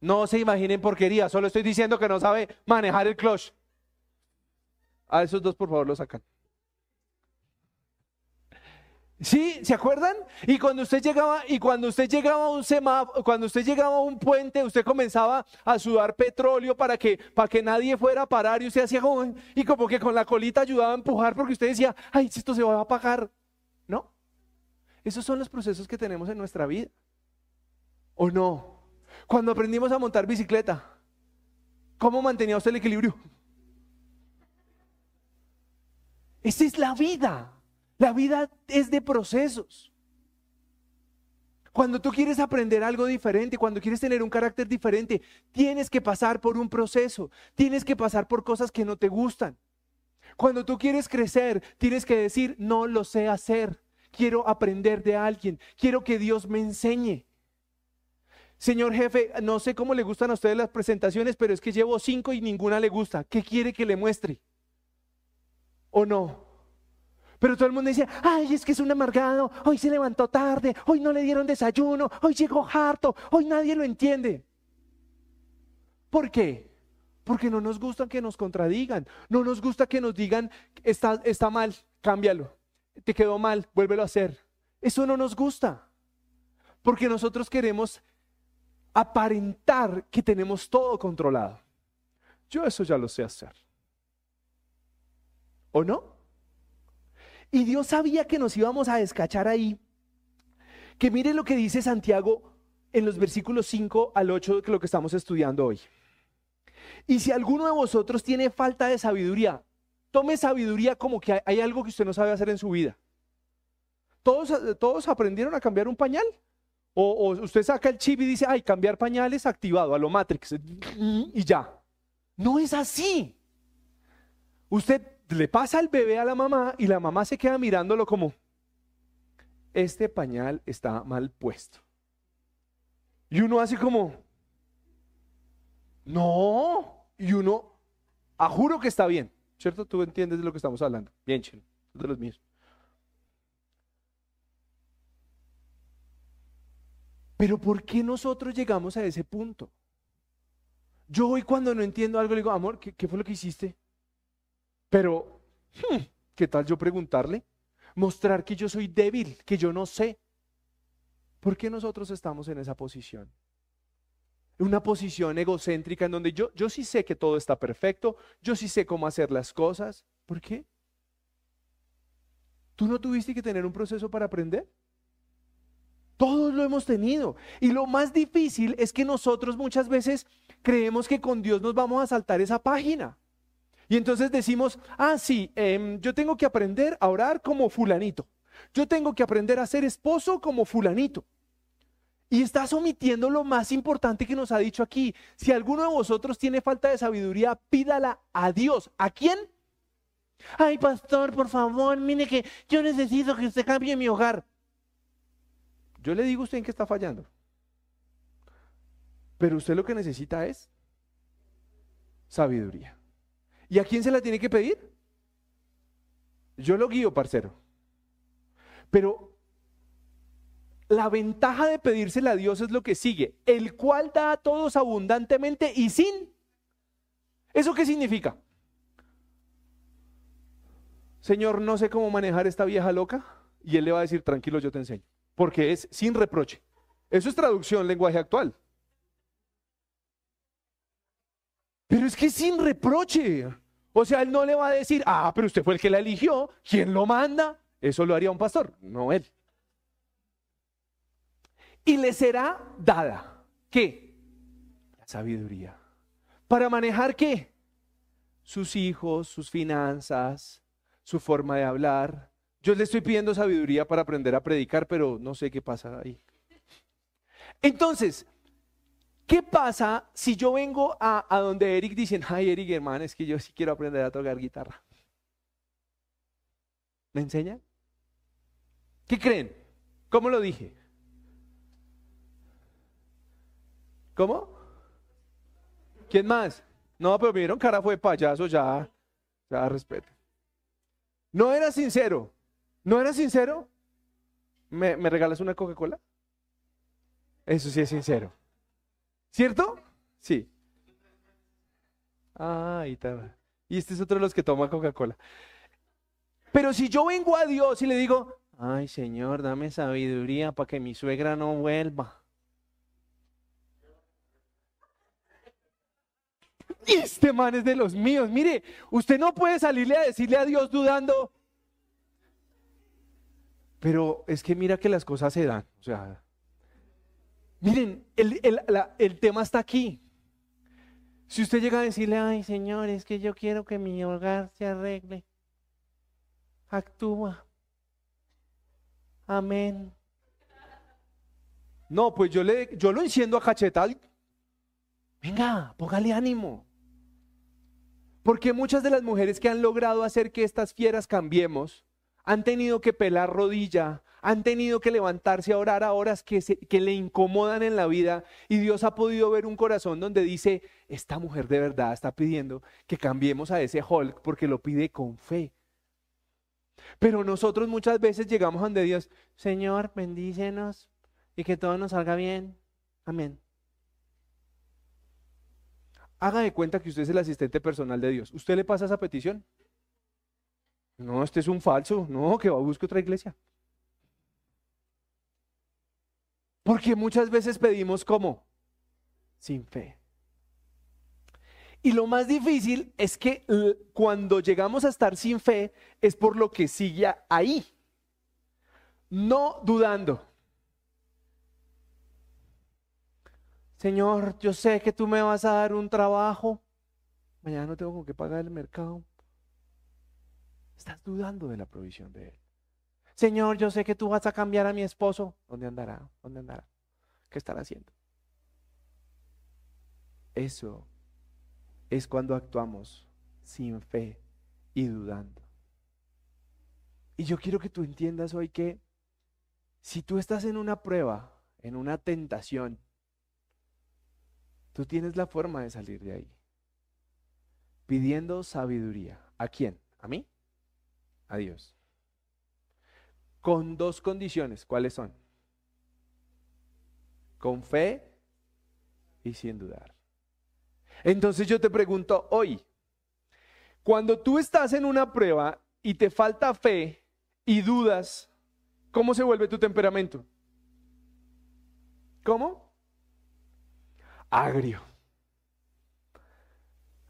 No se imaginen porquería, solo estoy diciendo que no sabe manejar el clutch. A esos dos, por favor, los sacan. ¿Sí? ¿Se acuerdan? Y cuando usted llegaba, y cuando usted llegaba a un semáforo, cuando usted llegaba a un puente, usted comenzaba a sudar petróleo para que, para que nadie fuera a parar, y usted hacía como, y como que con la colita ayudaba a empujar porque usted decía, ay, esto se va a apagar. ¿No? Esos son los procesos que tenemos en nuestra vida. ¿O no? Cuando aprendimos a montar bicicleta, ¿cómo mantenía usted el equilibrio? Esa es la vida. La vida es de procesos. Cuando tú quieres aprender algo diferente, cuando quieres tener un carácter diferente, tienes que pasar por un proceso, tienes que pasar por cosas que no te gustan. Cuando tú quieres crecer, tienes que decir, no lo sé hacer, quiero aprender de alguien, quiero que Dios me enseñe. Señor jefe, no sé cómo le gustan a ustedes las presentaciones, pero es que llevo cinco y ninguna le gusta. ¿Qué quiere que le muestre? ¿O no? Pero todo el mundo dice, ay, es que es un amargado, hoy se levantó tarde, hoy no le dieron desayuno, hoy llegó harto, hoy nadie lo entiende. ¿Por qué? Porque no nos gusta que nos contradigan, no nos gusta que nos digan, está, está mal, cámbialo, te quedó mal, vuélvelo a hacer. Eso no nos gusta, porque nosotros queremos aparentar que tenemos todo controlado. Yo eso ya lo sé hacer. ¿O no? Y Dios sabía que nos íbamos a descachar ahí. Que mire lo que dice Santiago en los versículos cinco al ocho de lo que estamos estudiando hoy. Y si alguno de vosotros tiene falta de sabiduría, tome sabiduría como que hay algo que usted no sabe hacer en su vida. ¿Todos, todos aprendieron a cambiar un pañal? O, o usted saca el chip y dice, ay, cambiar pañales activado, a lo Matrix, y ya. No es así. Usted le pasa el bebé a la mamá y la mamá se queda mirándolo como, este pañal está mal puesto. Y uno así como, no, y uno, a juro que está bien, ¿cierto? Tú entiendes de lo que estamos hablando. Bien, Chelo, tú de los míos. Pero ¿por qué nosotros llegamos a ese punto? Yo hoy cuando no entiendo algo le digo, amor, ¿qué, qué fue lo que hiciste? Pero, ¿qué tal yo preguntarle? Mostrar que yo soy débil, que yo no sé. ¿Por qué nosotros estamos en esa posición? Una posición egocéntrica en donde yo, yo sí sé que todo está perfecto, yo sí sé cómo hacer las cosas. ¿Por qué? ¿Tú no tuviste que tener un proceso para aprender? Todos lo hemos tenido. Y lo más difícil es que nosotros muchas veces creemos que con Dios nos vamos a saltar esa página. Y entonces decimos, ah, sí, eh, yo tengo que aprender a orar como fulanito. Yo tengo que aprender a ser esposo como fulanito. Y estás omitiendo lo más importante que nos ha dicho aquí. Si alguno de vosotros tiene falta de sabiduría, pídala a Dios. ¿A quién? Ay, pastor, por favor, mire que yo necesito que usted cambie mi hogar. Yo le digo a usted en qué está fallando. Pero usted lo que necesita es sabiduría. ¿Y a quién se la tiene que pedir? Yo lo guío, parcero. Pero la ventaja de pedírsela a Dios es lo que sigue, el cual da a todos abundantemente y sin. ¿Eso qué significa? Señor, no sé cómo manejar esta vieja loca. Y él le va a decir, tranquilo, yo te enseño. Porque es sin reproche. Eso es traducción, lenguaje actual. Pero es que sin reproche, o sea, él no le va a decir, ah, pero usted fue el que la eligió, ¿quién lo manda? Eso lo haría un pastor, no él. Y le será dada, ¿qué? La sabiduría. ¿Para manejar qué? Sus hijos, sus finanzas, su forma de hablar. Yo le estoy pidiendo sabiduría para aprender a predicar, pero no sé qué pasa ahí. Entonces, ¿qué pasa si yo vengo a, a donde Eric dicen, ay Eric hermano, es que yo sí quiero aprender a tocar guitarra? ¿Me enseña? ¿Qué creen? ¿Cómo lo dije? ¿Cómo? ¿Quién más? No, pero me vieron cara fue payaso, ya, ya respeto. No era sincero, no era sincero. ¿Me, me regalas una Coca-Cola? Eso sí es sincero. ¿Cierto? Sí. Ah, y, y este es otro de los que toma Coca-Cola. Pero si yo vengo a Dios y le digo, ay Señor, dame sabiduría para que mi suegra no vuelva. Este man es de los míos. Mire, usted no puede salirle a decirle a Dios dudando. Pero es que mira que las cosas se dan. O sea... Miren, el, el, la, el tema está aquí. Si usted llega a decirle, ay Señor, es que yo quiero que mi hogar se arregle. Actúa. Amén. No, pues yo, le, yo lo enciendo a cachetal. Venga, póngale ánimo. Porque muchas de las mujeres que han logrado hacer que estas fieras cambiemos, han tenido que pelar rodilla, han tenido que levantarse a orar a horas que, se, que le incomodan en la vida, y Dios ha podido ver un corazón donde dice, esta mujer de verdad está pidiendo que cambiemos a ese Hulk porque lo pide con fe. Pero nosotros muchas veces llegamos ante Dios, Señor, bendícenos y que todo nos salga bien. Amén. Haga de cuenta que usted es el asistente personal de Dios. ¿Usted le pasa esa petición? No, este es un falso. No, que va a buscar otra iglesia. Porque muchas veces pedimos como sin fe. Y lo más difícil es que cuando llegamos a estar sin fe es por lo que sigue ahí. No dudando. Señor, yo sé que tú me vas a dar un trabajo. Mañana no tengo con qué pagar el mercado. Estás dudando de la provisión de Él. Señor, yo sé que tú vas a cambiar a mi esposo. ¿Dónde andará? ¿Dónde andará? ¿Qué estará haciendo? Eso es cuando actuamos sin fe y dudando. Y yo quiero que tú entiendas hoy que si tú estás en una prueba, en una tentación, tú tienes la forma de salir de ahí. Pidiendo sabiduría. ¿A quién? ¿A mí? A Dios. Con dos condiciones. ¿Cuáles son? Con fe y sin dudar. Entonces yo te pregunto hoy, cuando tú estás en una prueba y te falta fe y dudas, ¿cómo se vuelve tu temperamento? ¿Cómo? Agrio.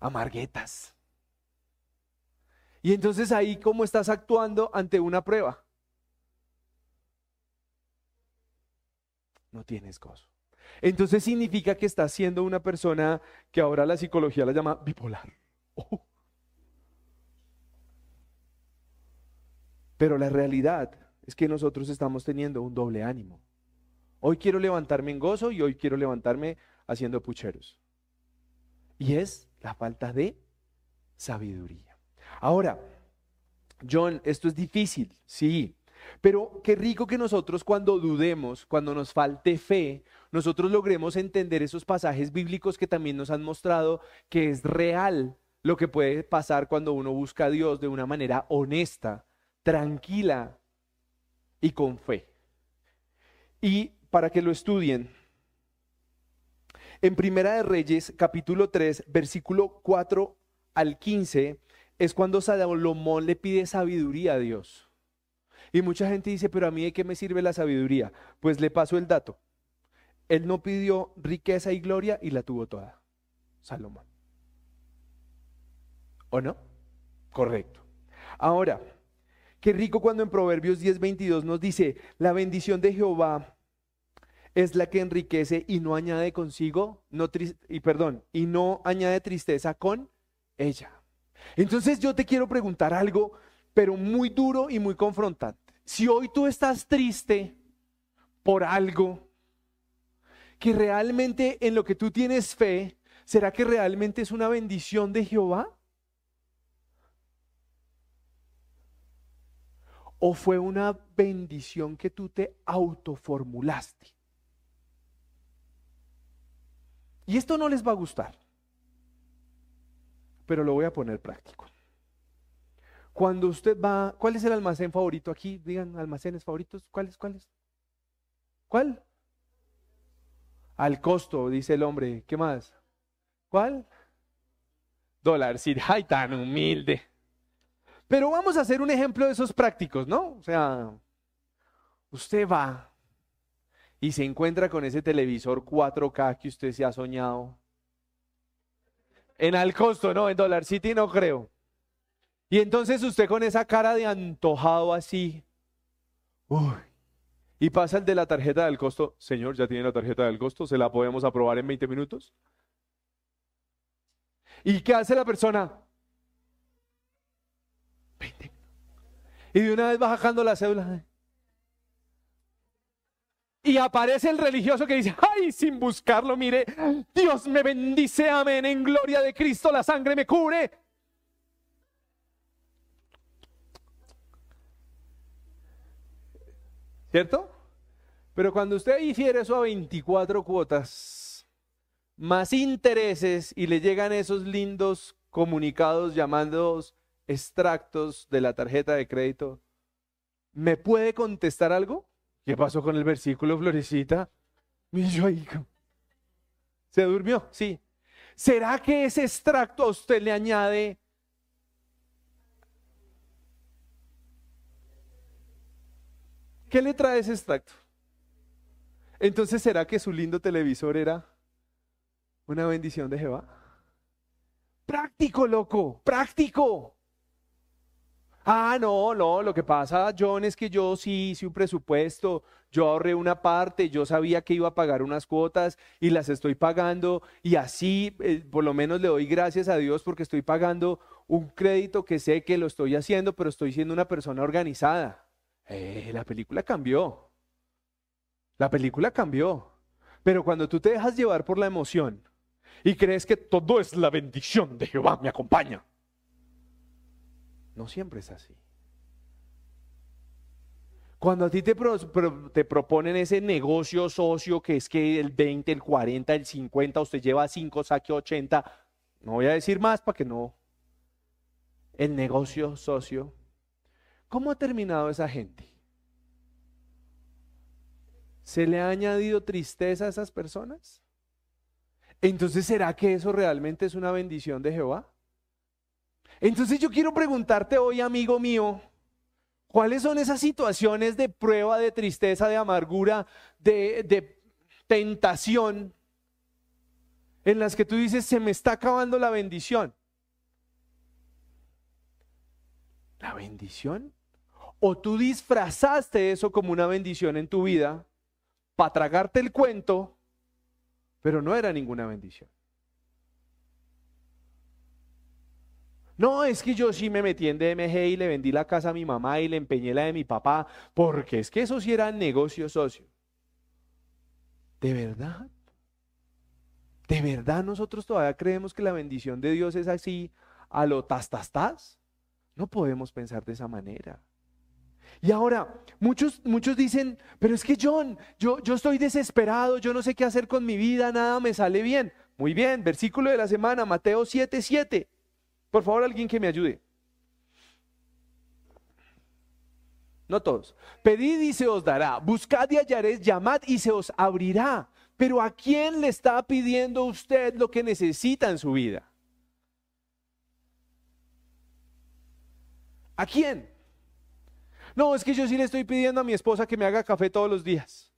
Amarguetas. Y entonces ahí, ¿cómo estás actuando ante una prueba? No tienes gozo. Entonces significa que estás siendo una persona que ahora la psicología la llama bipolar. Oh. Pero la realidad es que nosotros estamos teniendo un doble ánimo. Hoy quiero levantarme en gozo y hoy quiero levantarme haciendo pucheros. Y es la falta de sabiduría. Ahora, John, esto es difícil, sí. Pero qué rico que nosotros cuando dudemos, cuando nos falte fe, nosotros logremos entender esos pasajes bíblicos que también nos han mostrado que es real lo que puede pasar cuando uno busca a Dios de una manera honesta, tranquila y con fe. Y para que lo estudien, en Primera de Reyes, capítulo tres, versículo cuatro al quince, es cuando Salomón le pide sabiduría a Dios. Y mucha gente dice, pero a mí ¿de qué me sirve la sabiduría? Pues le paso el dato. Él no pidió riqueza y gloria y la tuvo toda, Salomón. ¿O no? Correcto. Ahora, qué rico cuando en Proverbios diez, veintidós nos dice, la bendición de Jehová es la que enriquece y no añade consigo, no y perdón, y no añade tristeza con ella. Entonces yo te quiero preguntar algo, pero muy duro y muy confrontante. Si hoy tú estás triste por algo, que realmente en lo que tú tienes fe, ¿será que realmente es una bendición de Jehová? ¿O fue una bendición que tú te autoformulaste? Y esto no les va a gustar, pero lo voy a poner práctico. Cuando usted va, ¿cuál es el almacén favorito aquí? Digan, almacenes favoritos, ¿cuáles, cuáles? ¿Cuál? Al costo, dice el hombre, ¿qué más? ¿Cuál? Dólar, sí, ay, tan humilde. Pero vamos a hacer un ejemplo de esos prácticos, ¿no? O sea, usted va y se encuentra con ese televisor cuatro K que usted se ha soñado. En al costo, no, en Dollar City no creo. Y entonces usted con esa cara de antojado así, uy, y pasa el de la tarjeta del costo, señor, ya tiene la tarjeta del costo, ¿se la podemos aprobar en veinte minutos? ¿Y qué hace la persona? veinte. Y de una vez va sacando la cédula. Y aparece el religioso que dice, ay, sin buscarlo, mire, Dios me bendice, amén, en gloria de Cristo, la sangre me cubre. ¿Cierto? Pero cuando usted difiere eso a veinticuatro cuotas, más intereses y le llegan esos lindos comunicados llamados extractos de la tarjeta de crédito, ¿me puede contestar algo? ¿Qué pasó con el versículo, Florecita? Se durmió, sí. ¿Será que ese extracto a usted le añade qué le trae ese extracto? Entonces, ¿será que su lindo televisor era una bendición de Jehová? Práctico, loco, práctico. Ah, no, no, lo que pasa, John, es que yo sí hice un presupuesto, yo ahorré una parte, yo sabía que iba a pagar unas cuotas y las estoy pagando, y así eh, por lo menos le doy gracias a Dios porque estoy pagando un crédito que sé que lo estoy haciendo, pero estoy siendo una persona organizada. Eh, la película cambió, la película cambió, pero cuando tú te dejas llevar por la emoción y crees que todo es la bendición de Jehová, me acompaña. No siempre es así. Cuando a ti te, pro, pro, te proponen ese negocio socio que es que el veinte, el cuarenta, el cincuenta, usted lleva cinco, saque ochenta, no voy a decir más para que no. El negocio socio. ¿Cómo ha terminado esa gente? ¿Se le ha añadido tristeza a esas personas? Entonces, ¿será que eso realmente es una bendición de Jehová? Entonces yo quiero preguntarte hoy, amigo mío, ¿cuáles son esas situaciones de prueba, de tristeza, de amargura, de, de tentación en las que tú dices, se me está acabando la bendición? ¿La bendición? ¿O tú disfrazaste eso como una bendición en tu vida para tragarte el cuento, pero no era ninguna bendición? No, es que yo sí me metí en D M G y le vendí la casa a mi mamá y le empeñé la de mi papá, porque es que eso sí era negocio socio. ¿De verdad? ¿De verdad nosotros todavía creemos que la bendición de Dios es así a lo tas, tas, tas? No podemos pensar de esa manera. Y ahora, muchos, muchos dicen, pero es que John, yo, yo estoy desesperado, yo no sé qué hacer con mi vida, nada me sale bien. Muy bien, versículo de la semana, Mateo siete siete. Por favor, alguien que me ayude. No todos. Pedid y se os dará, buscad y hallaréis, llamad y se os abrirá. Pero ¿a quién le está pidiendo usted lo que necesita en su vida? ¿A quién? No, es que yo sí le estoy pidiendo a mi esposa que me haga café todos los días.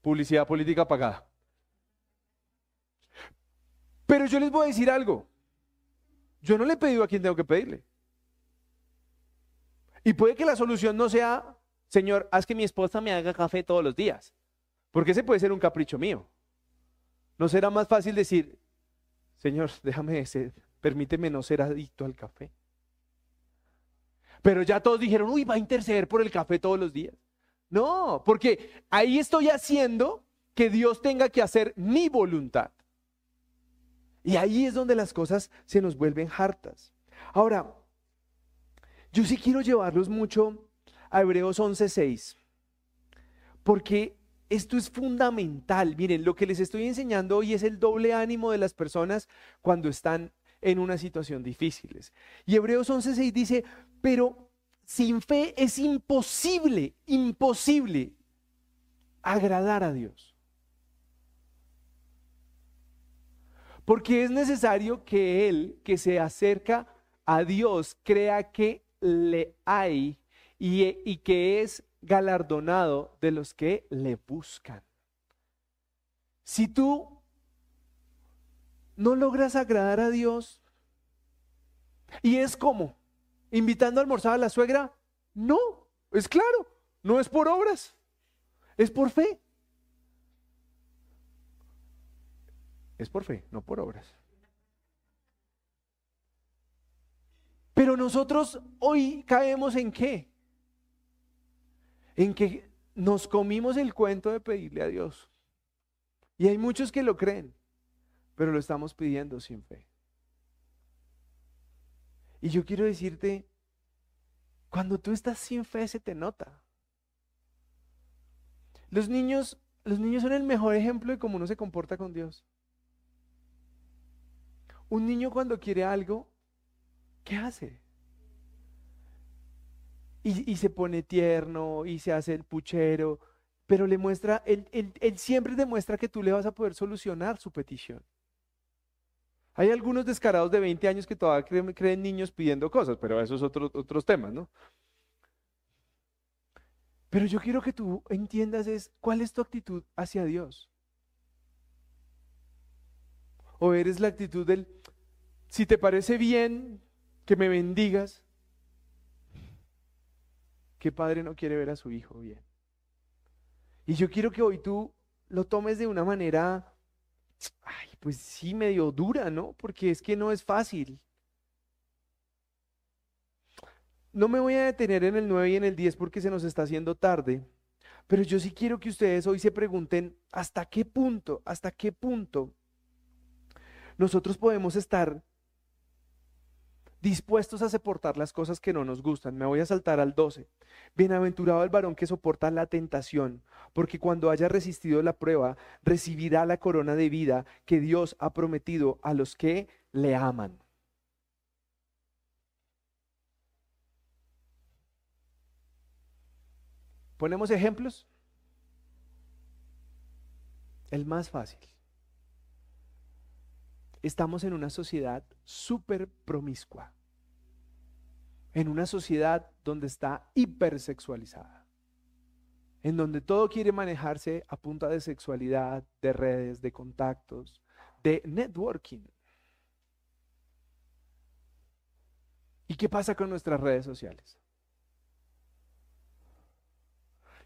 Publicidad política pagada. Pero yo les voy a decir algo, yo no le he pedido a quien tengo que pedirle. Y puede que la solución no sea, Señor, haz que mi esposa me haga café todos los días, porque ese puede ser un capricho mío. ¿No será más fácil decir, Señor, déjame ser, permíteme no ser adicto al café? Pero ya todos dijeron, uy, va a interceder por el café todos los días. No, porque ahí estoy haciendo que Dios tenga que hacer mi voluntad. Y ahí es donde las cosas se nos vuelven hartas. Ahora, yo sí quiero llevarlos mucho a Hebreos once seis, porque esto es fundamental. Miren, lo que les estoy enseñando hoy es el doble ánimo de las personas cuando están en una situación difícil. Y Hebreos once seis dice, pero sin fe es imposible, imposible agradar a Dios. Porque es necesario que él que se acerca a Dios crea que le hay y, y que es galardonado de los que le buscan. Si tú no logras agradar a Dios, ¿y es como? ¿Invitando a almorzar a la suegra? No, es claro, no es por obras, es por fe. Es por fe, no por obras. Pero nosotros hoy caemos ¿en qué? En que nos comimos el cuento de pedirle a Dios. Y hay muchos que lo creen, pero lo estamos pidiendo sin fe. Y yo quiero decirte, cuando tú estás sin fe se te nota. Los niños, los niños son el mejor ejemplo de cómo uno se comporta con Dios. Un niño cuando quiere algo, ¿qué hace? Y, y se pone tierno, y se hace el puchero, Pero le muestra, él, él, él siempre demuestra que tú le vas a poder solucionar su petición. Hay algunos descarados de veinte años que todavía creen, creen niños pidiendo cosas, pero esos son otros, otros temas, ¿no? Pero yo quiero que tú entiendas es, ¿cuál es tu actitud hacia Dios? ¿O eres la actitud del, si te parece bien que me bendigas? ¿Qué padre no quiere ver a su hijo bien? Y yo quiero que hoy tú lo tomes de una manera, ay, pues sí, medio dura, ¿no? Porque es que no es fácil. No me voy a detener en el nueve y en el diez porque se nos está haciendo tarde, pero yo sí quiero que ustedes hoy se pregunten hasta qué punto, hasta qué punto nosotros podemos estar dispuestos a soportar las cosas que no nos gustan. Me voy a saltar al doce. Bienaventurado el varón que soporta la tentación, porque cuando haya resistido la prueba, recibirá la corona de vida que Dios ha prometido a los que le aman. ¿Ponemos ejemplos? El más fácil. Estamos en una sociedad súper promiscua, en una sociedad donde está hipersexualizada, en donde todo quiere manejarse a punta de sexualidad, de redes, de contactos, de networking. ¿Y qué pasa con nuestras redes sociales?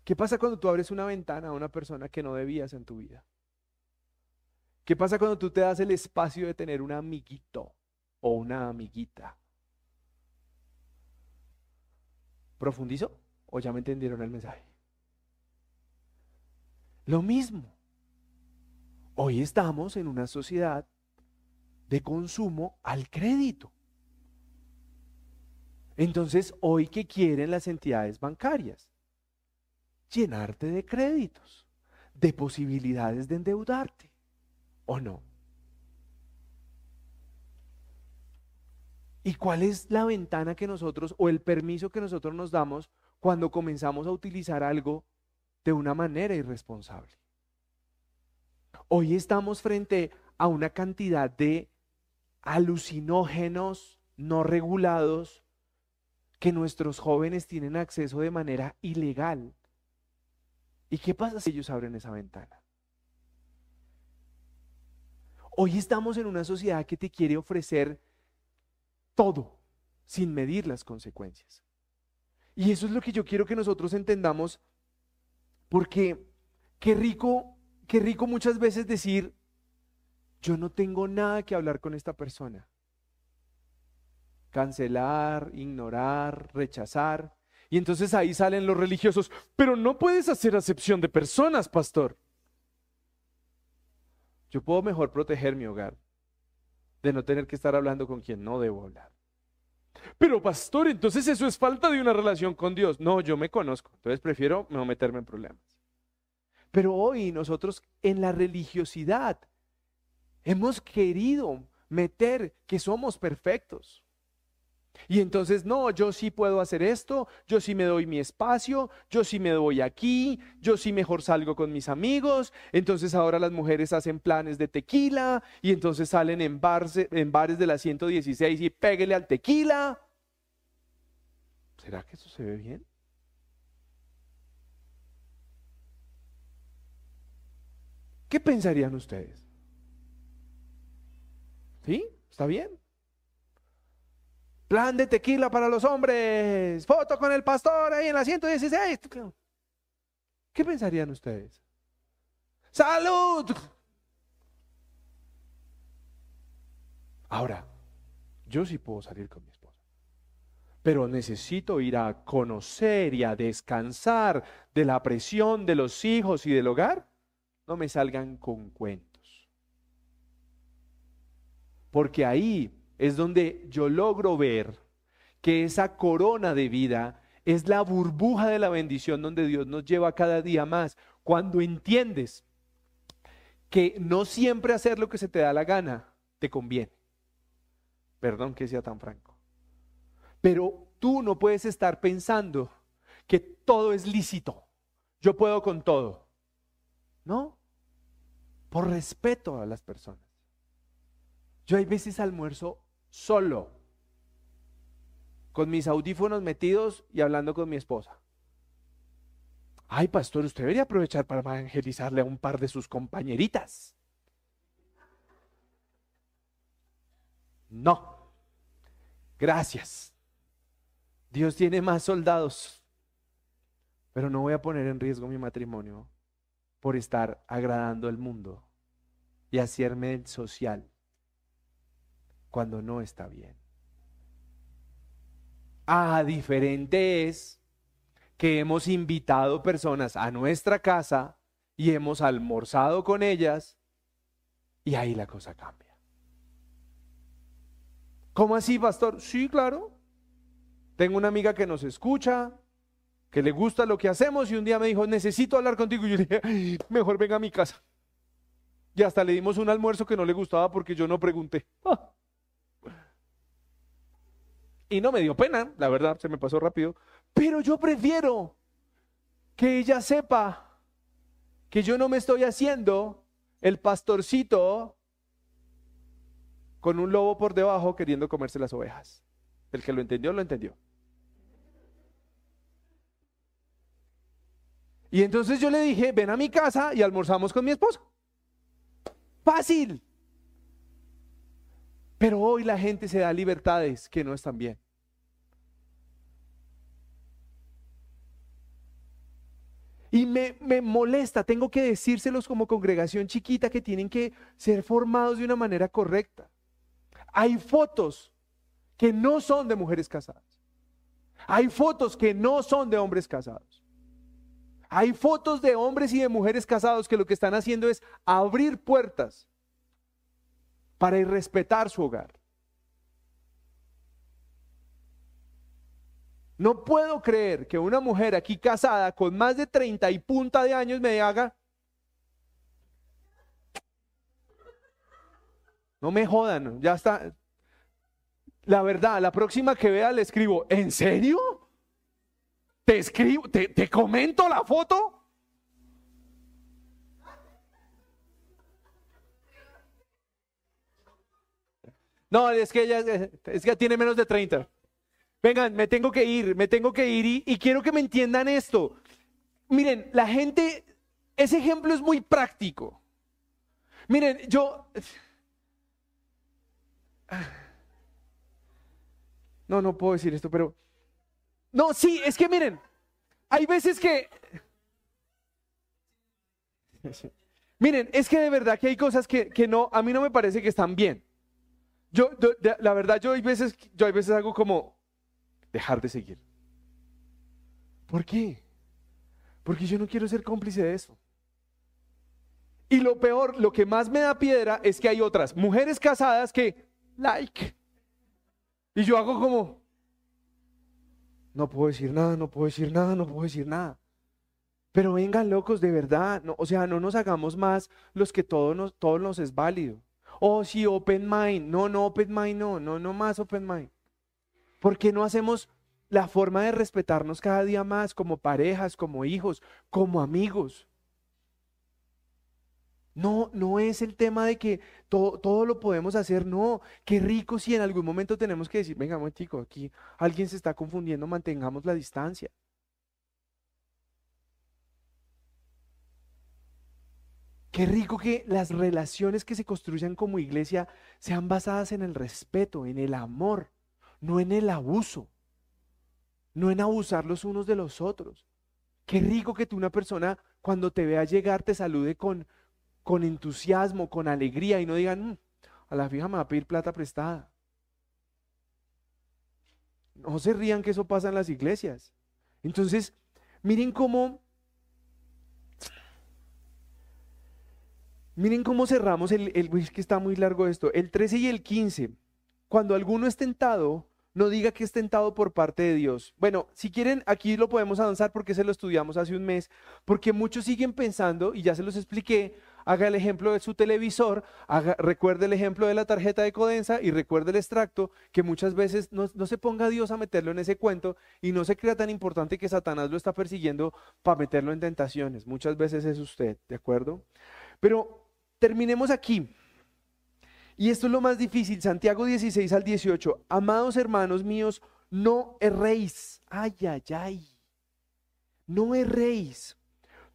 ¿Qué pasa cuando tú abres una ventana a una persona que no debías en tu vida? ¿Qué pasa cuando tú te das el espacio de tener un amiguito o una amiguita? ¿Profundizo? ¿O ya me entendieron el mensaje? Lo mismo. Hoy estamos en una sociedad de consumo al crédito. Entonces, ¿hoy qué quieren las entidades bancarias? Llenarte de créditos, de posibilidades de endeudarte, ¿o no? ¿Y cuál es la ventana que nosotros, o el permiso que nosotros nos damos cuando comenzamos a utilizar algo de una manera irresponsable? Hoy estamos frente a una cantidad de alucinógenos no regulados que nuestros jóvenes tienen acceso de manera ilegal. ¿Y qué pasa si ellos abren esa ventana? Hoy estamos en una sociedad que te quiere ofrecer todo, sin medir las consecuencias. Y eso es lo que yo quiero que nosotros entendamos, porque qué rico, qué rico muchas veces decir, yo no tengo nada que hablar con esta persona. Cancelar, ignorar, rechazar. Y entonces ahí salen los religiosos, pero no puedes hacer acepción de personas, pastor. Yo puedo mejor proteger mi hogar, de no tener que estar hablando con quien no debo hablar. Pero pastor, entonces eso es falta de una relación con Dios. No, yo me conozco, entonces prefiero no meterme en problemas. Pero hoy nosotros en la religiosidad hemos querido meter que somos perfectos. Y entonces, no, yo sí puedo hacer esto, yo sí me doy mi espacio, yo sí me doy aquí, yo sí mejor salgo con mis amigos, entonces ahora las mujeres hacen planes de tequila y entonces salen en, barse, en bares de la ciento dieciséis y péguele al tequila. ¿Será que eso se ve bien? ¿Qué pensarían ustedes? ¿Sí? ¿Está bien? Plan de tequila para los hombres, foto con el pastor ahí en la ciento dieciséis. ¿Qué pensarían ustedes? ¡Salud! Ahora, yo sí puedo salir con mi esposa, pero necesito ir a conocer y a descansar de la presión de los hijos y del hogar. No me salgan con cuentos, porque ahí es donde yo logro ver que esa corona de vida es la burbuja de la bendición donde Dios nos lleva cada día más. Cuando entiendes que no siempre hacer lo que se te da la gana te conviene. Perdón que sea tan franco. Pero tú no puedes estar pensando que todo es lícito. yo puedo con todo. No, por respeto a las personas. Yo hay veces almuerzo solo, con mis audífonos metidos y hablando con mi esposa. Ay, pastor, usted debería aprovechar para evangelizarle a un par de sus compañeritas. No, gracias. Dios tiene más soldados, pero no voy a poner en riesgo mi matrimonio por estar agradando al mundo y hacerme el social cuando no está bien. Ah, diferente es que hemos invitado personas a nuestra casa y hemos almorzado con ellas y ahí la cosa cambia. ¿Cómo así, pastor? Sí, claro. Tengo una amiga que nos escucha, que le gusta lo que hacemos y un día me dijo, necesito hablar contigo. Y yo dije, mejor venga a mi casa. Y hasta le dimos un almuerzo que no le gustaba porque yo no pregunté. Ah. Y no me dio pena, la verdad, se me pasó rápido. Pero yo prefiero que ella sepa que yo no me estoy haciendo el pastorcito con un lobo por debajo queriendo comerse las ovejas. El que lo entendió, lo entendió. Y entonces yo le dije, ven a mi casa y almorzamos con mi esposa. Fácil. Pero hoy la gente se da libertades que no están bien. Y me, me molesta, tengo que decírselos como congregación chiquita que tienen que ser formados de una manera correcta. Hay fotos que no son de mujeres casadas. Hay fotos que no son de hombres casados. Hay fotos de hombres y de mujeres casados que lo que están haciendo es abrir puertas para irrespetar su hogar. No puedo creer que una mujer aquí casada con más de treinta y punta de años me haga. No me jodan, ya está. La verdad, la próxima que vea le escribo, ¿en serio? Te escribo, te, te comento la foto. No, es que ella es que tiene menos de treinta. Vengan, me tengo que ir, me tengo que ir y, y quiero que me entiendan esto. Miren, la gente, ese ejemplo es muy práctico. Miren, yo... No, no puedo decir esto, pero... No, sí, es que miren, hay veces que... Miren, es que de verdad que hay cosas que, que no, a mí no me parece que están bien. Yo, de, de, la verdad, yo hay veces, yo hay veces hago como... dejar de seguir. ¿Por qué? Porque yo no quiero ser cómplice de eso. Y lo peor, lo que más me da piedra es que hay otras mujeres casadas que like. Y yo hago como, no puedo decir nada, no puedo decir nada, no puedo decir nada. Pero vengan locos, de verdad, no, o sea, no nos hagamos más los que todo nos, todo nos es válido. Oh, sí, open mind. No, no, open mind, no, no, no más open mind. ¿Por qué no hacemos la forma de respetarnos cada día más como parejas, como hijos, como amigos? No, no es el tema de que todo, todo lo podemos hacer, no. Qué rico si en algún momento tenemos que decir, venga, momentico, aquí alguien se está confundiendo, mantengamos la distancia. Qué rico que las relaciones que se construyan como iglesia sean basadas en el respeto, en el amor. No en el abuso, no en abusar los unos de los otros. Qué rico que tú, una persona, cuando te vea llegar, te salude con, con entusiasmo, con alegría y no digan, mmm, a la fija me va a pedir plata prestada. No se rían que eso pasa en las iglesias. Entonces, miren cómo, miren cómo cerramos el, el es que está muy largo esto, el trece y el quince. Cuando alguno es tentado, no diga que es tentado por parte de Dios. Bueno, si quieren, aquí lo podemos avanzar porque se lo estudiamos hace un mes, porque muchos siguen pensando, y ya se los expliqué, haga el ejemplo de su televisor, haga, recuerde el ejemplo de la tarjeta de Codensa y recuerde el extracto, que muchas veces no, no se ponga Dios a meterlo en ese cuento y no se crea tan importante que Satanás lo está persiguiendo para meterlo en tentaciones. Muchas veces es usted, ¿de acuerdo? Pero terminemos aquí. Y esto es lo más difícil, Santiago dieciséis al dieciocho. Amados hermanos míos, no erréis. Ay, ay, ay. No erréis.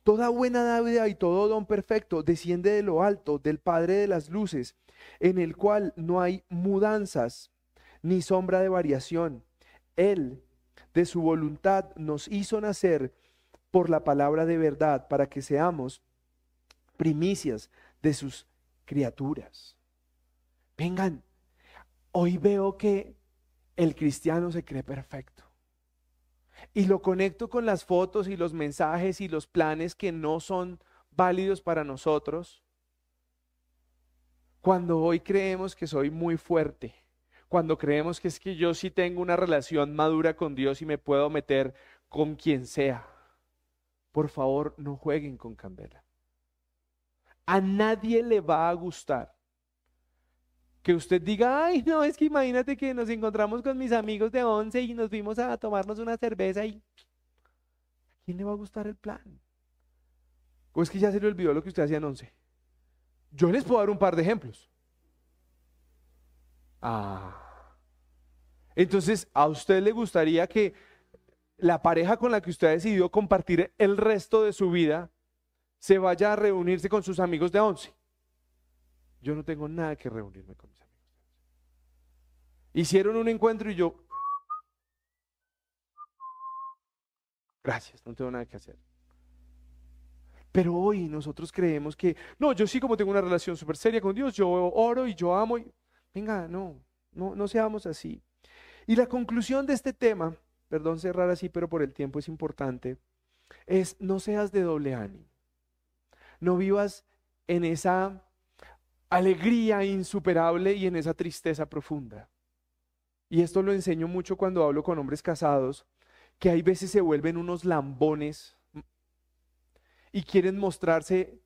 Toda buena dádiva y todo don perfecto desciende de lo alto, del Padre de las luces, en el cual no hay mudanzas ni sombra de variación. Él, de su voluntad, nos hizo nacer por la palabra de verdad, para que seamos primicias de sus criaturas. Vengan, hoy veo que el cristiano se cree perfecto. Y lo conecto con las fotos y los mensajes y los planes que no son válidos para nosotros. Cuando hoy creemos que soy muy fuerte, cuando creemos que es que yo sí tengo una relación madura con Dios y me puedo meter con quien sea. Por favor, no jueguen con candela. A nadie le va a gustar que usted diga, ay no, es que imagínate que nos encontramos con mis amigos de once y nos vimos a tomarnos una cerveza y... ¿A quién le va a gustar el plan? ¿O es que ya se le olvidó lo que usted hacía en once? Yo les puedo dar un par de ejemplos. Ah, entonces, ¿a usted le gustaría que la pareja con la que usted ha decidido compartir el resto de su vida se vaya a reunirse con sus amigos de once? Yo no tengo nada que reunirme con mis amigos. Hicieron un encuentro y yo... Gracias, no tengo nada que hacer. Pero hoy nosotros creemos que... No, yo sí, como tengo una relación súper seria con Dios, yo oro y yo amo. Y... Venga, no, no, no seamos así. Y la conclusión de este tema, perdón cerrar así, pero por el tiempo es importante, es no seas de doble ánimo. No vivas en esa... alegría insuperable y en esa tristeza profunda. Y esto lo enseño mucho cuando hablo con hombres casados, que hay veces se vuelven unos lambones y quieren mostrarse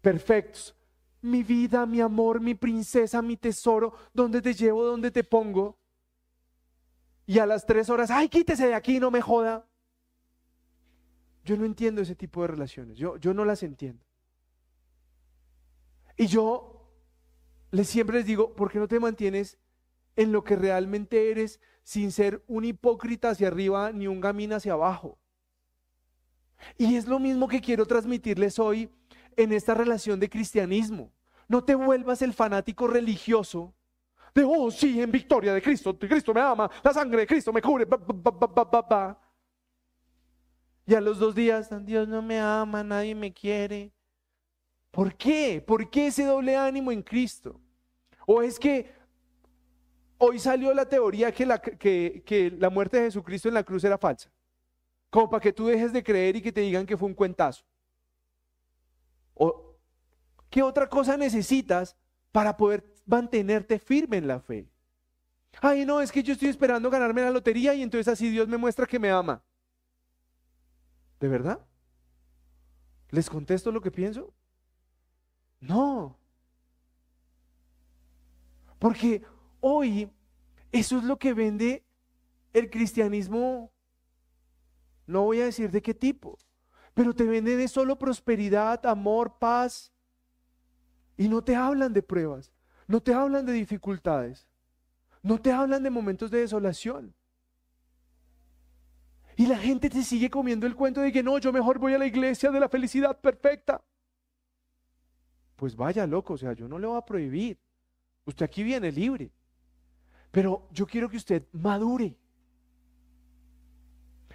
perfectos. Mi vida, mi amor, mi princesa, mi tesoro, ¿dónde te llevo, dónde te pongo? Y a las tres horas, ¡ay, quítese de aquí, no me joda! Yo no entiendo ese tipo de relaciones, yo, yo no las entiendo. Y yo les siempre les digo, ¿por qué no te mantienes en lo que realmente eres sin ser un hipócrita hacia arriba ni un gamín hacia abajo? Y es lo mismo que quiero transmitirles hoy en esta relación de cristianismo. No te vuelvas el fanático religioso de, oh sí, en victoria de Cristo, Cristo me ama, la sangre de Cristo me cubre, ba, ba, ba, ba, ba, ba. Y a los dos días, Dios no me ama, nadie me quiere. ¿Por qué? ¿Por qué ese doble ánimo en Cristo? ¿O es que hoy salió la teoría que la, que, que la muerte de Jesucristo en la cruz era falsa? Como para que tú dejes de creer y que te digan que fue un cuentazo. ¿O qué otra cosa necesitas para poder mantenerte firme en la fe? Ay, no, es que yo estoy esperando ganarme la lotería y entonces así Dios me muestra que me ama. ¿De verdad? ¿Les contesto lo que pienso? No, porque hoy eso es lo que vende el cristianismo, no voy a decir de qué tipo, pero te venden de solo prosperidad, amor, paz, y no te hablan de pruebas, no te hablan de dificultades, no te hablan de momentos de desolación. Y la gente te sigue comiendo el cuento de que no, yo mejor voy a la iglesia de la felicidad perfecta. Pues vaya loco, o sea, yo no le voy a prohibir. Usted aquí viene libre. Pero yo quiero que usted madure.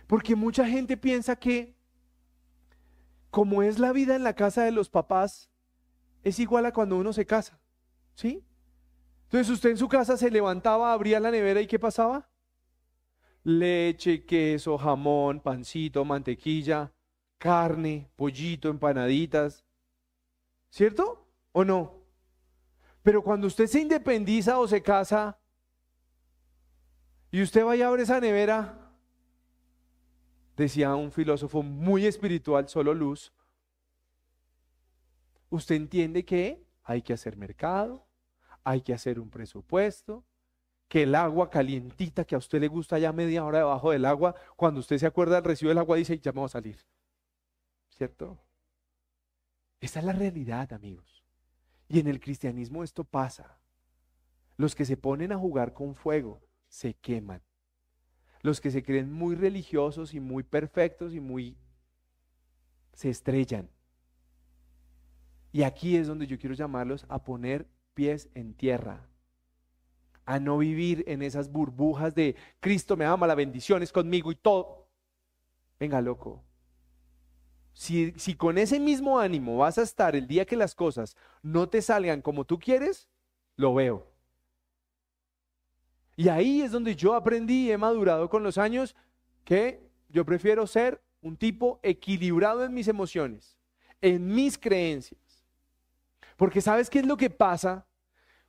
Porque mucha gente piensa que, como es la vida en la casa de los papás, es igual a cuando uno se casa. ¿Sí? Entonces usted en su casa se levantaba, abría la nevera y ¿qué pasaba? Leche, queso, jamón, pancito, mantequilla, carne, pollito, empanaditas. ¿Cierto? ¿O no? Pero cuando usted se independiza o se casa y usted va y abre esa nevera, decía un filósofo muy espiritual, Solo Luz, usted entiende que hay que hacer mercado, hay que hacer un presupuesto, que el agua calientita que a usted le gusta ya media hora debajo del agua, cuando usted se acuerda del recibo del agua dice, ya me voy a salir, ¿cierto? Esa es la realidad, amigos. Y en el cristianismo esto pasa. Los que se ponen a jugar con fuego se queman. Los que se creen muy religiosos y muy perfectos y muy... se estrellan. Y aquí es donde yo quiero llamarlos a poner pies en tierra, a no vivir en esas burbujas de Cristo me ama, la bendición es conmigo y todo. Venga, loco. Si, si con ese mismo ánimo vas a estar el día que las cosas no te salgan como tú quieres, lo veo. Y ahí es donde yo aprendí y he madurado con los años que yo prefiero ser un tipo equilibrado en mis emociones, en mis creencias. Porque ¿sabes qué es lo que pasa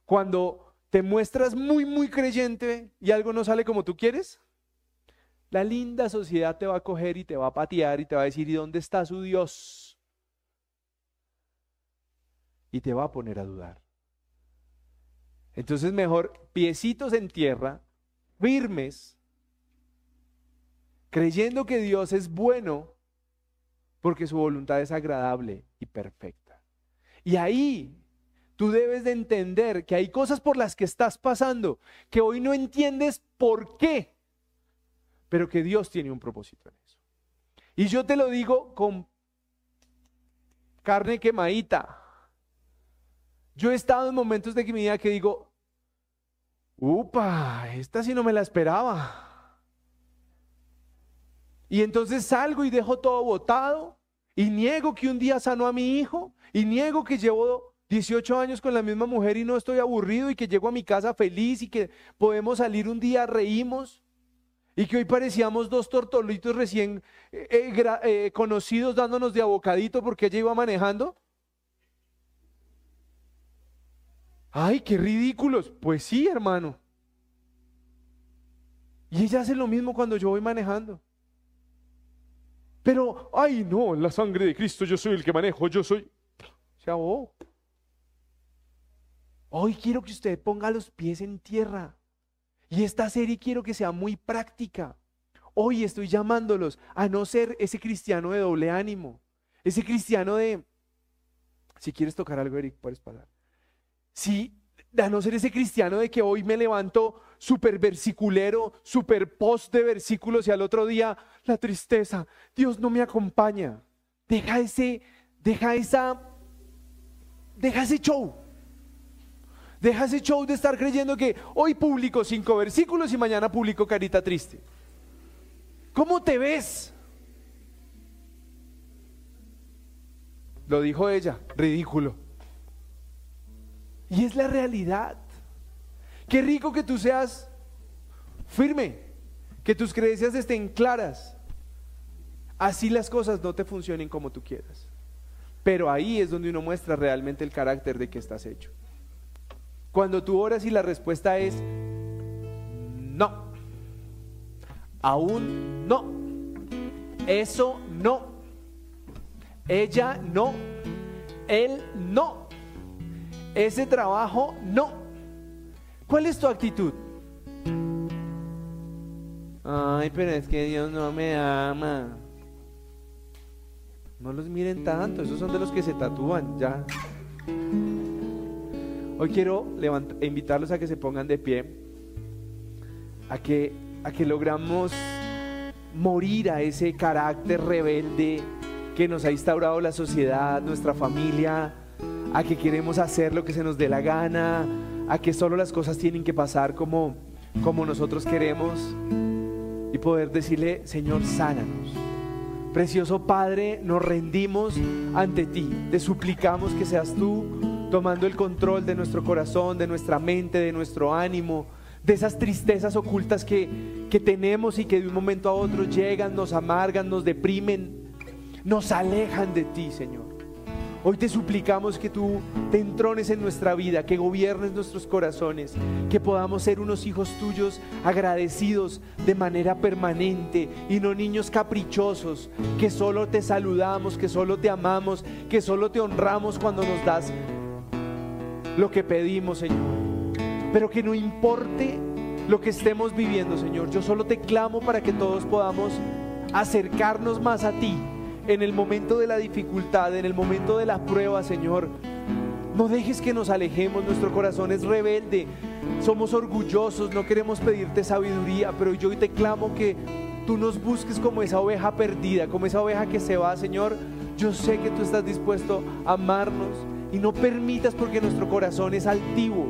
cuando te muestras muy, muy creyente y algo no sale como tú quieres? La linda sociedad te va a coger y te va a patear y te va a decir, ¿y dónde está su Dios? Y te va a poner a dudar. Entonces mejor piecitos en tierra, firmes, creyendo que Dios es bueno porque su voluntad es agradable y perfecta. Y ahí tú debes de entender que hay cosas por las que estás pasando que hoy no entiendes por qué, pero que Dios tiene un propósito en eso. Y yo te lo digo con carne quemadita. Yo he estado en momentos de mi vida que digo, upa, esta sí no me la esperaba. Y entonces salgo y dejo todo botado, y niego que un día sanó a mi hijo, y niego que llevo dieciocho años con la misma mujer y no estoy aburrido, y que llego a mi casa feliz, y que podemos salir un día, reímos, y que hoy parecíamos dos tortolitos recién eh, eh, eh, conocidos dándonos de abocadito porque ella iba manejando. ¡Ay, qué ridículos! Pues sí, hermano. Y ella hace lo mismo cuando yo voy manejando. Pero, ¡ay no! La sangre de Cristo, yo soy el que manejo, yo soy... Se ahogó. Hoy quiero que usted ponga los pies en tierra. Y esta serie quiero que sea muy práctica. Hoy estoy llamándolos a no ser ese cristiano de doble ánimo. Ese cristiano de... Si quieres tocar algo, Eric, puedes pasar. Sí, a no ser ese cristiano de que hoy me levanto súper versiculero, súper post de versículos y al otro día la tristeza. Dios no me acompaña. Deja ese, deja esa, deja ese show. Deja ese show de estar creyendo que hoy publico cinco versículos y mañana publico carita triste. ¿Cómo te ves? Lo dijo ella, ridículo. Y es la realidad. Qué rico que tú seas firme, que tus creencias estén claras. Así las cosas no te funcionen como tú quieras. Pero ahí es donde uno muestra realmente el carácter de que estás hecho. Cuando tú oras y la respuesta es no, aún no, eso no, ella no, él no, ese trabajo no. ¿Cuál es tu actitud? Ay, pero es que Dios no me ama. No los miren tanto, esos son de los que se tatúan ya. Hoy quiero invitarlos a que se pongan de pie, a que, a que logramos morir a ese carácter rebelde que nos ha instaurado la sociedad, nuestra familia, a que queremos hacer lo que se nos dé la gana, a que solo las cosas tienen que pasar como, como nosotros queremos, y poder decirle, Señor, sánanos. Precioso Padre, nos rendimos ante ti, te suplicamos que seas tú tomando el control de nuestro corazón, de nuestra mente, de nuestro ánimo, de esas tristezas ocultas que, que tenemos y que de un momento a otro llegan, nos amargan, nos deprimen, nos alejan de ti, Señor. Hoy te suplicamos que tú te entrones en nuestra vida, que gobiernes nuestros corazones, que podamos ser unos hijos tuyos agradecidos de manera permanente y no niños caprichosos, que solo te saludamos, que solo te amamos, que solo te honramos cuando nos das lo que pedimos, Señor. Pero que no importe lo que estemos viviendo, Señor, yo solo te clamo para que todos podamos acercarnos más a ti. En el momento de la dificultad, en el momento de la prueba, Señor, no dejes que nos alejemos. Nuestro corazón es rebelde, somos orgullosos, no queremos pedirte sabiduría, pero yo hoy te clamo que tú nos busques como esa oveja perdida, como esa oveja que se va, Señor. Yo sé que tú estás dispuesto a amarnos y no permitas, porque nuestro corazón es altivo,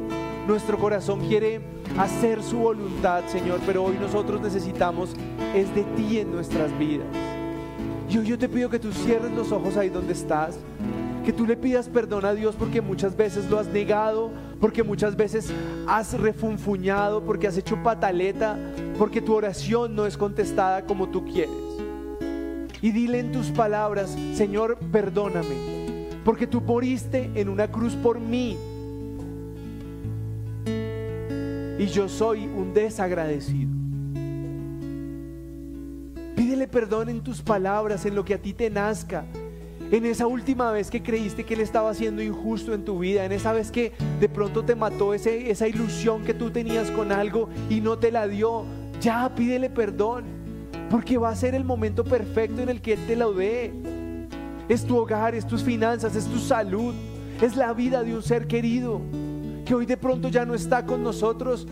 nuestro corazón quiere hacer su voluntad, Señor, pero hoy nosotros necesitamos es de ti en nuestras vidas. Y hoy yo te pido que tú cierres los ojos ahí donde estás, que tú le pidas perdón a Dios porque muchas veces lo has negado, porque muchas veces has refunfuñado, porque has hecho pataleta, porque tu oración no es contestada como tú quieres. Y dile en tus palabras: Señor, perdóname, porque tú moriste en una cruz por mí, y yo soy un desagradecido. Pídele perdón en tus palabras, en lo que a ti te nazca, en esa última vez que creíste que Él estaba siendo injusto en tu vida, en esa vez que de pronto te mató ese, esa ilusión que tú tenías con algo y no te la dio. Ya pídele perdón, porque va a ser el momento perfecto en el que Él te lo dé. Es tu hogar, es tus finanzas, es tu salud, es la vida de un ser querido que hoy de pronto ya no está con nosotros.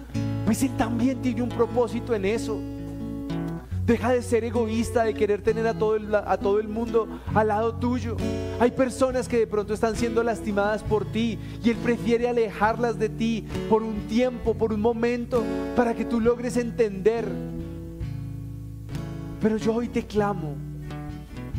Pues Él también tiene un propósito en eso. Deja de ser egoísta, de querer tener a todo el, a todo el mundo al lado tuyo. Hay personas que de pronto están siendo lastimadas por ti y Él prefiere alejarlas de ti por un tiempo, por un momento, para que tú logres entender. Pero yo hoy te clamo,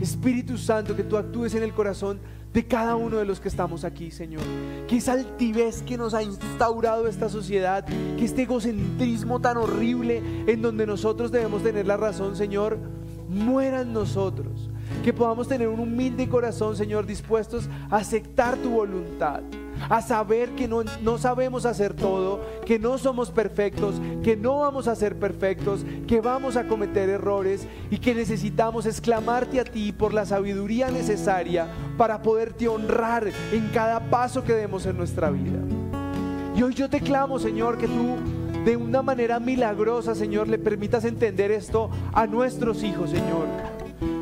Espíritu Santo, que tú actúes en el corazón de cada uno de los que estamos aquí, Señor. Que esa altivez que nos ha instaurado esta sociedad, que este egocentrismo tan horrible en donde nosotros debemos tener la razón, Señor, muera en nosotros. Que podamos tener un humilde corazón, Señor, dispuestos a aceptar tu voluntad, a saber que no, no sabemos hacer todo, que no somos perfectos, que no vamos a ser perfectos, que vamos a cometer errores y que necesitamos exclamarte a ti por la sabiduría necesaria para poderte honrar en cada paso que demos en nuestra vida. Y hoy yo te clamo, Señor, que tú de una manera milagrosa, Señor, le permitas entender esto a nuestros hijos, Señor.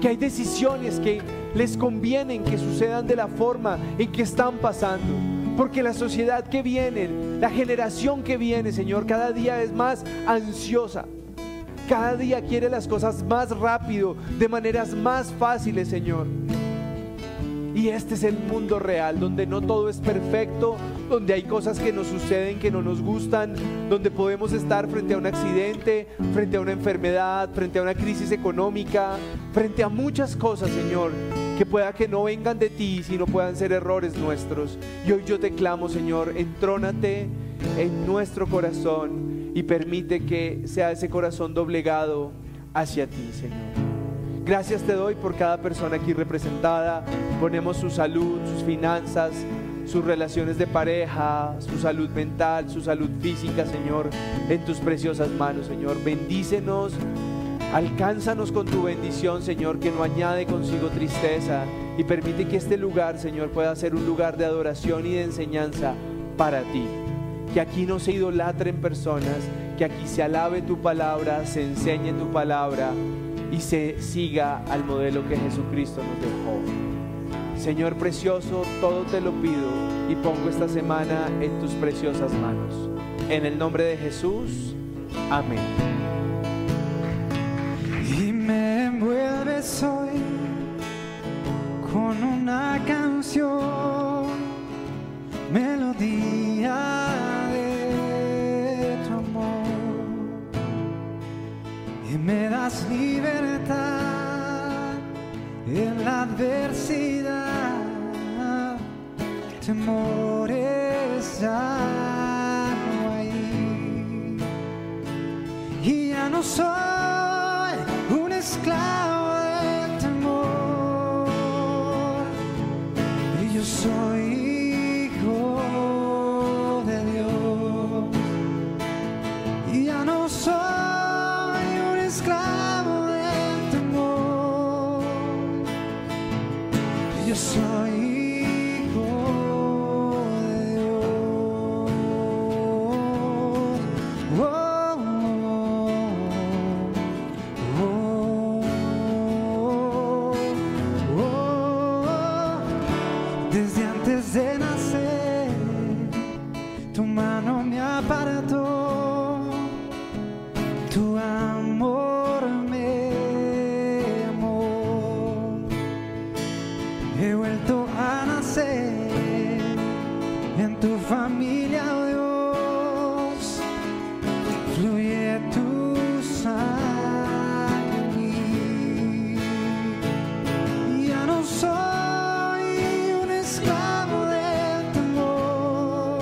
Que hay decisiones que les convienen que sucedan de la forma en que están pasando, porque la sociedad que viene, la generación que viene, Señor, cada día es más ansiosa, cada día quiere las cosas más rápido, de maneras más fáciles, Señor. Y este es el mundo real, donde no todo es perfecto, donde hay cosas que nos suceden que no nos gustan, donde podemos estar frente a un accidente, frente a una enfermedad, frente a una crisis económica, frente a muchas cosas, Señor, que pueda que no vengan de ti, sino puedan ser errores nuestros. Y hoy yo te clamo, Señor, entrónate en nuestro corazón y permite que sea ese corazón doblegado hacia ti, Señor. Gracias te doy por cada persona aquí representada. Ponemos su salud, sus finanzas, sus relaciones de pareja, su salud mental, su salud física, Señor, en tus preciosas manos, Señor. Bendícenos, alcánzanos con tu bendición, Señor, que no añade consigo tristeza, y permite que este lugar, Señor, pueda ser un lugar de adoración y de enseñanza para ti. Que aquí no se idolatren personas, que aquí se alabe tu palabra, se enseñe tu palabra y se siga al modelo que Jesucristo nos dejó. Señor precioso, todo te lo pido y pongo esta semana en tus preciosas manos. En el nombre de Jesús, amén. Y me envuelves hoy con una canción, melodía de tu amor. Y me das libertad en la adversidad, temores ya no hay. Y ya no soy un esclavo del temor, y yo yo soy hijo de Dios. Oh, oh, oh, oh, oh. Desde antes de nacer, tu mano me apartó, tu amor me amó. He vuelto a nacer en tu familia, Dios. Fluye tu sangre en mí. Ya no soy un esclavo del temor.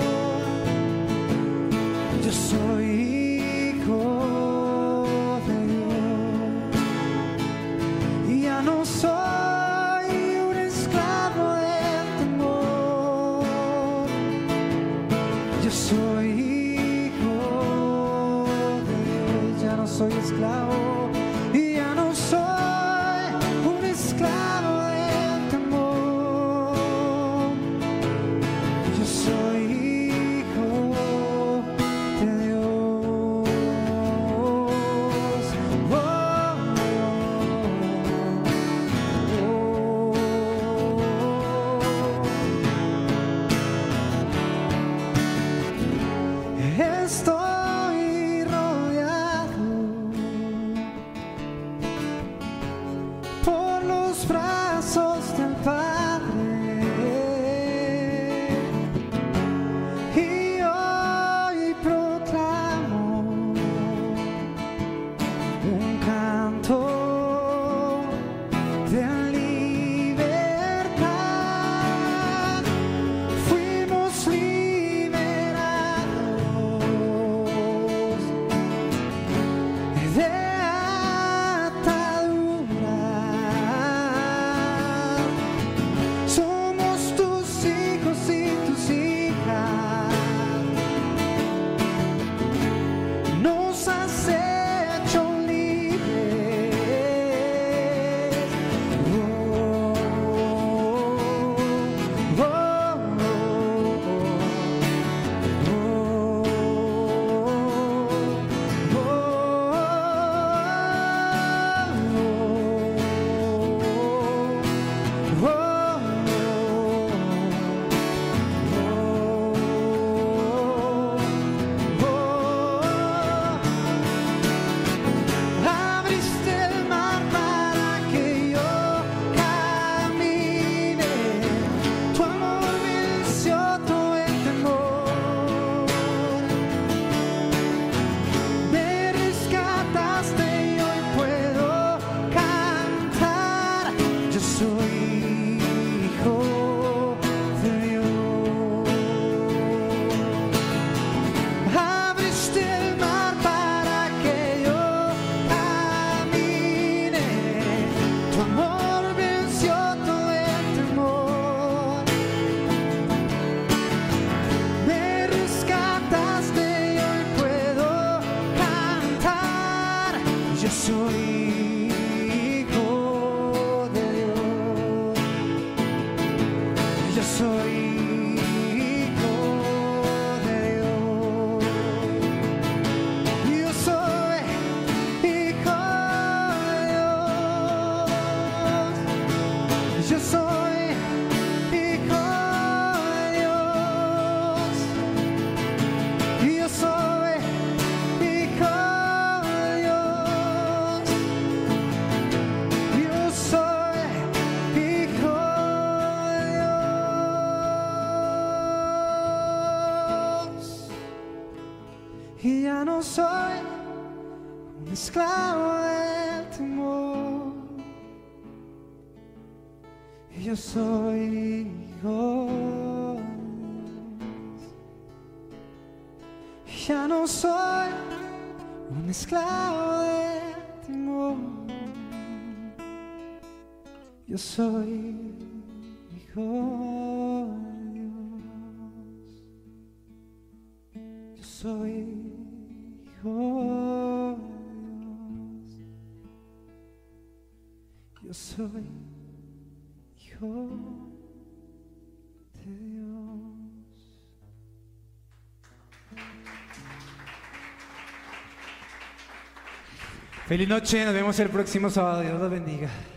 Yo soy soy hijo de Dios, ya no soy esclavo, y ya no soy un esclavo del temor. Yo soy hijo de Dios. Oh, oh, oh, oh. Estoy rodeado por los brazos del Padre, y hoy proclamo un canto de libertad. Fuimos liberados de ataduras. Somos tus hijos y tus hijas. Nos has hecho libres. Oh, oh, oh, oh, oh, oh. Abriste el mar para que yo camine. Tu amor venció todo el temor. Me rescataste y hoy puedo cantar. Yo soy hijo de Dios. Abriste el mar para que yo camine. Tu amor venció todo el temor. Me rescataste y hoy puedo cantar. Yo soy hijo de Dios. Yo soy hijo de Dios. Yo soy hijo de Dios. Yo soy hijo de Dios. Yo soy hijo de Dios. Yo soy hijo de Dios. Y ya no soy un esclavo del temor. Yo soy hijo de Dios. Ya no soy un esclavo del temor. Yo soy hijo de Dios. Yo soy hijo de Dios. Yo soy hijo de Dios. Feliz noche, nos vemos el próximo sábado. Dios los bendiga.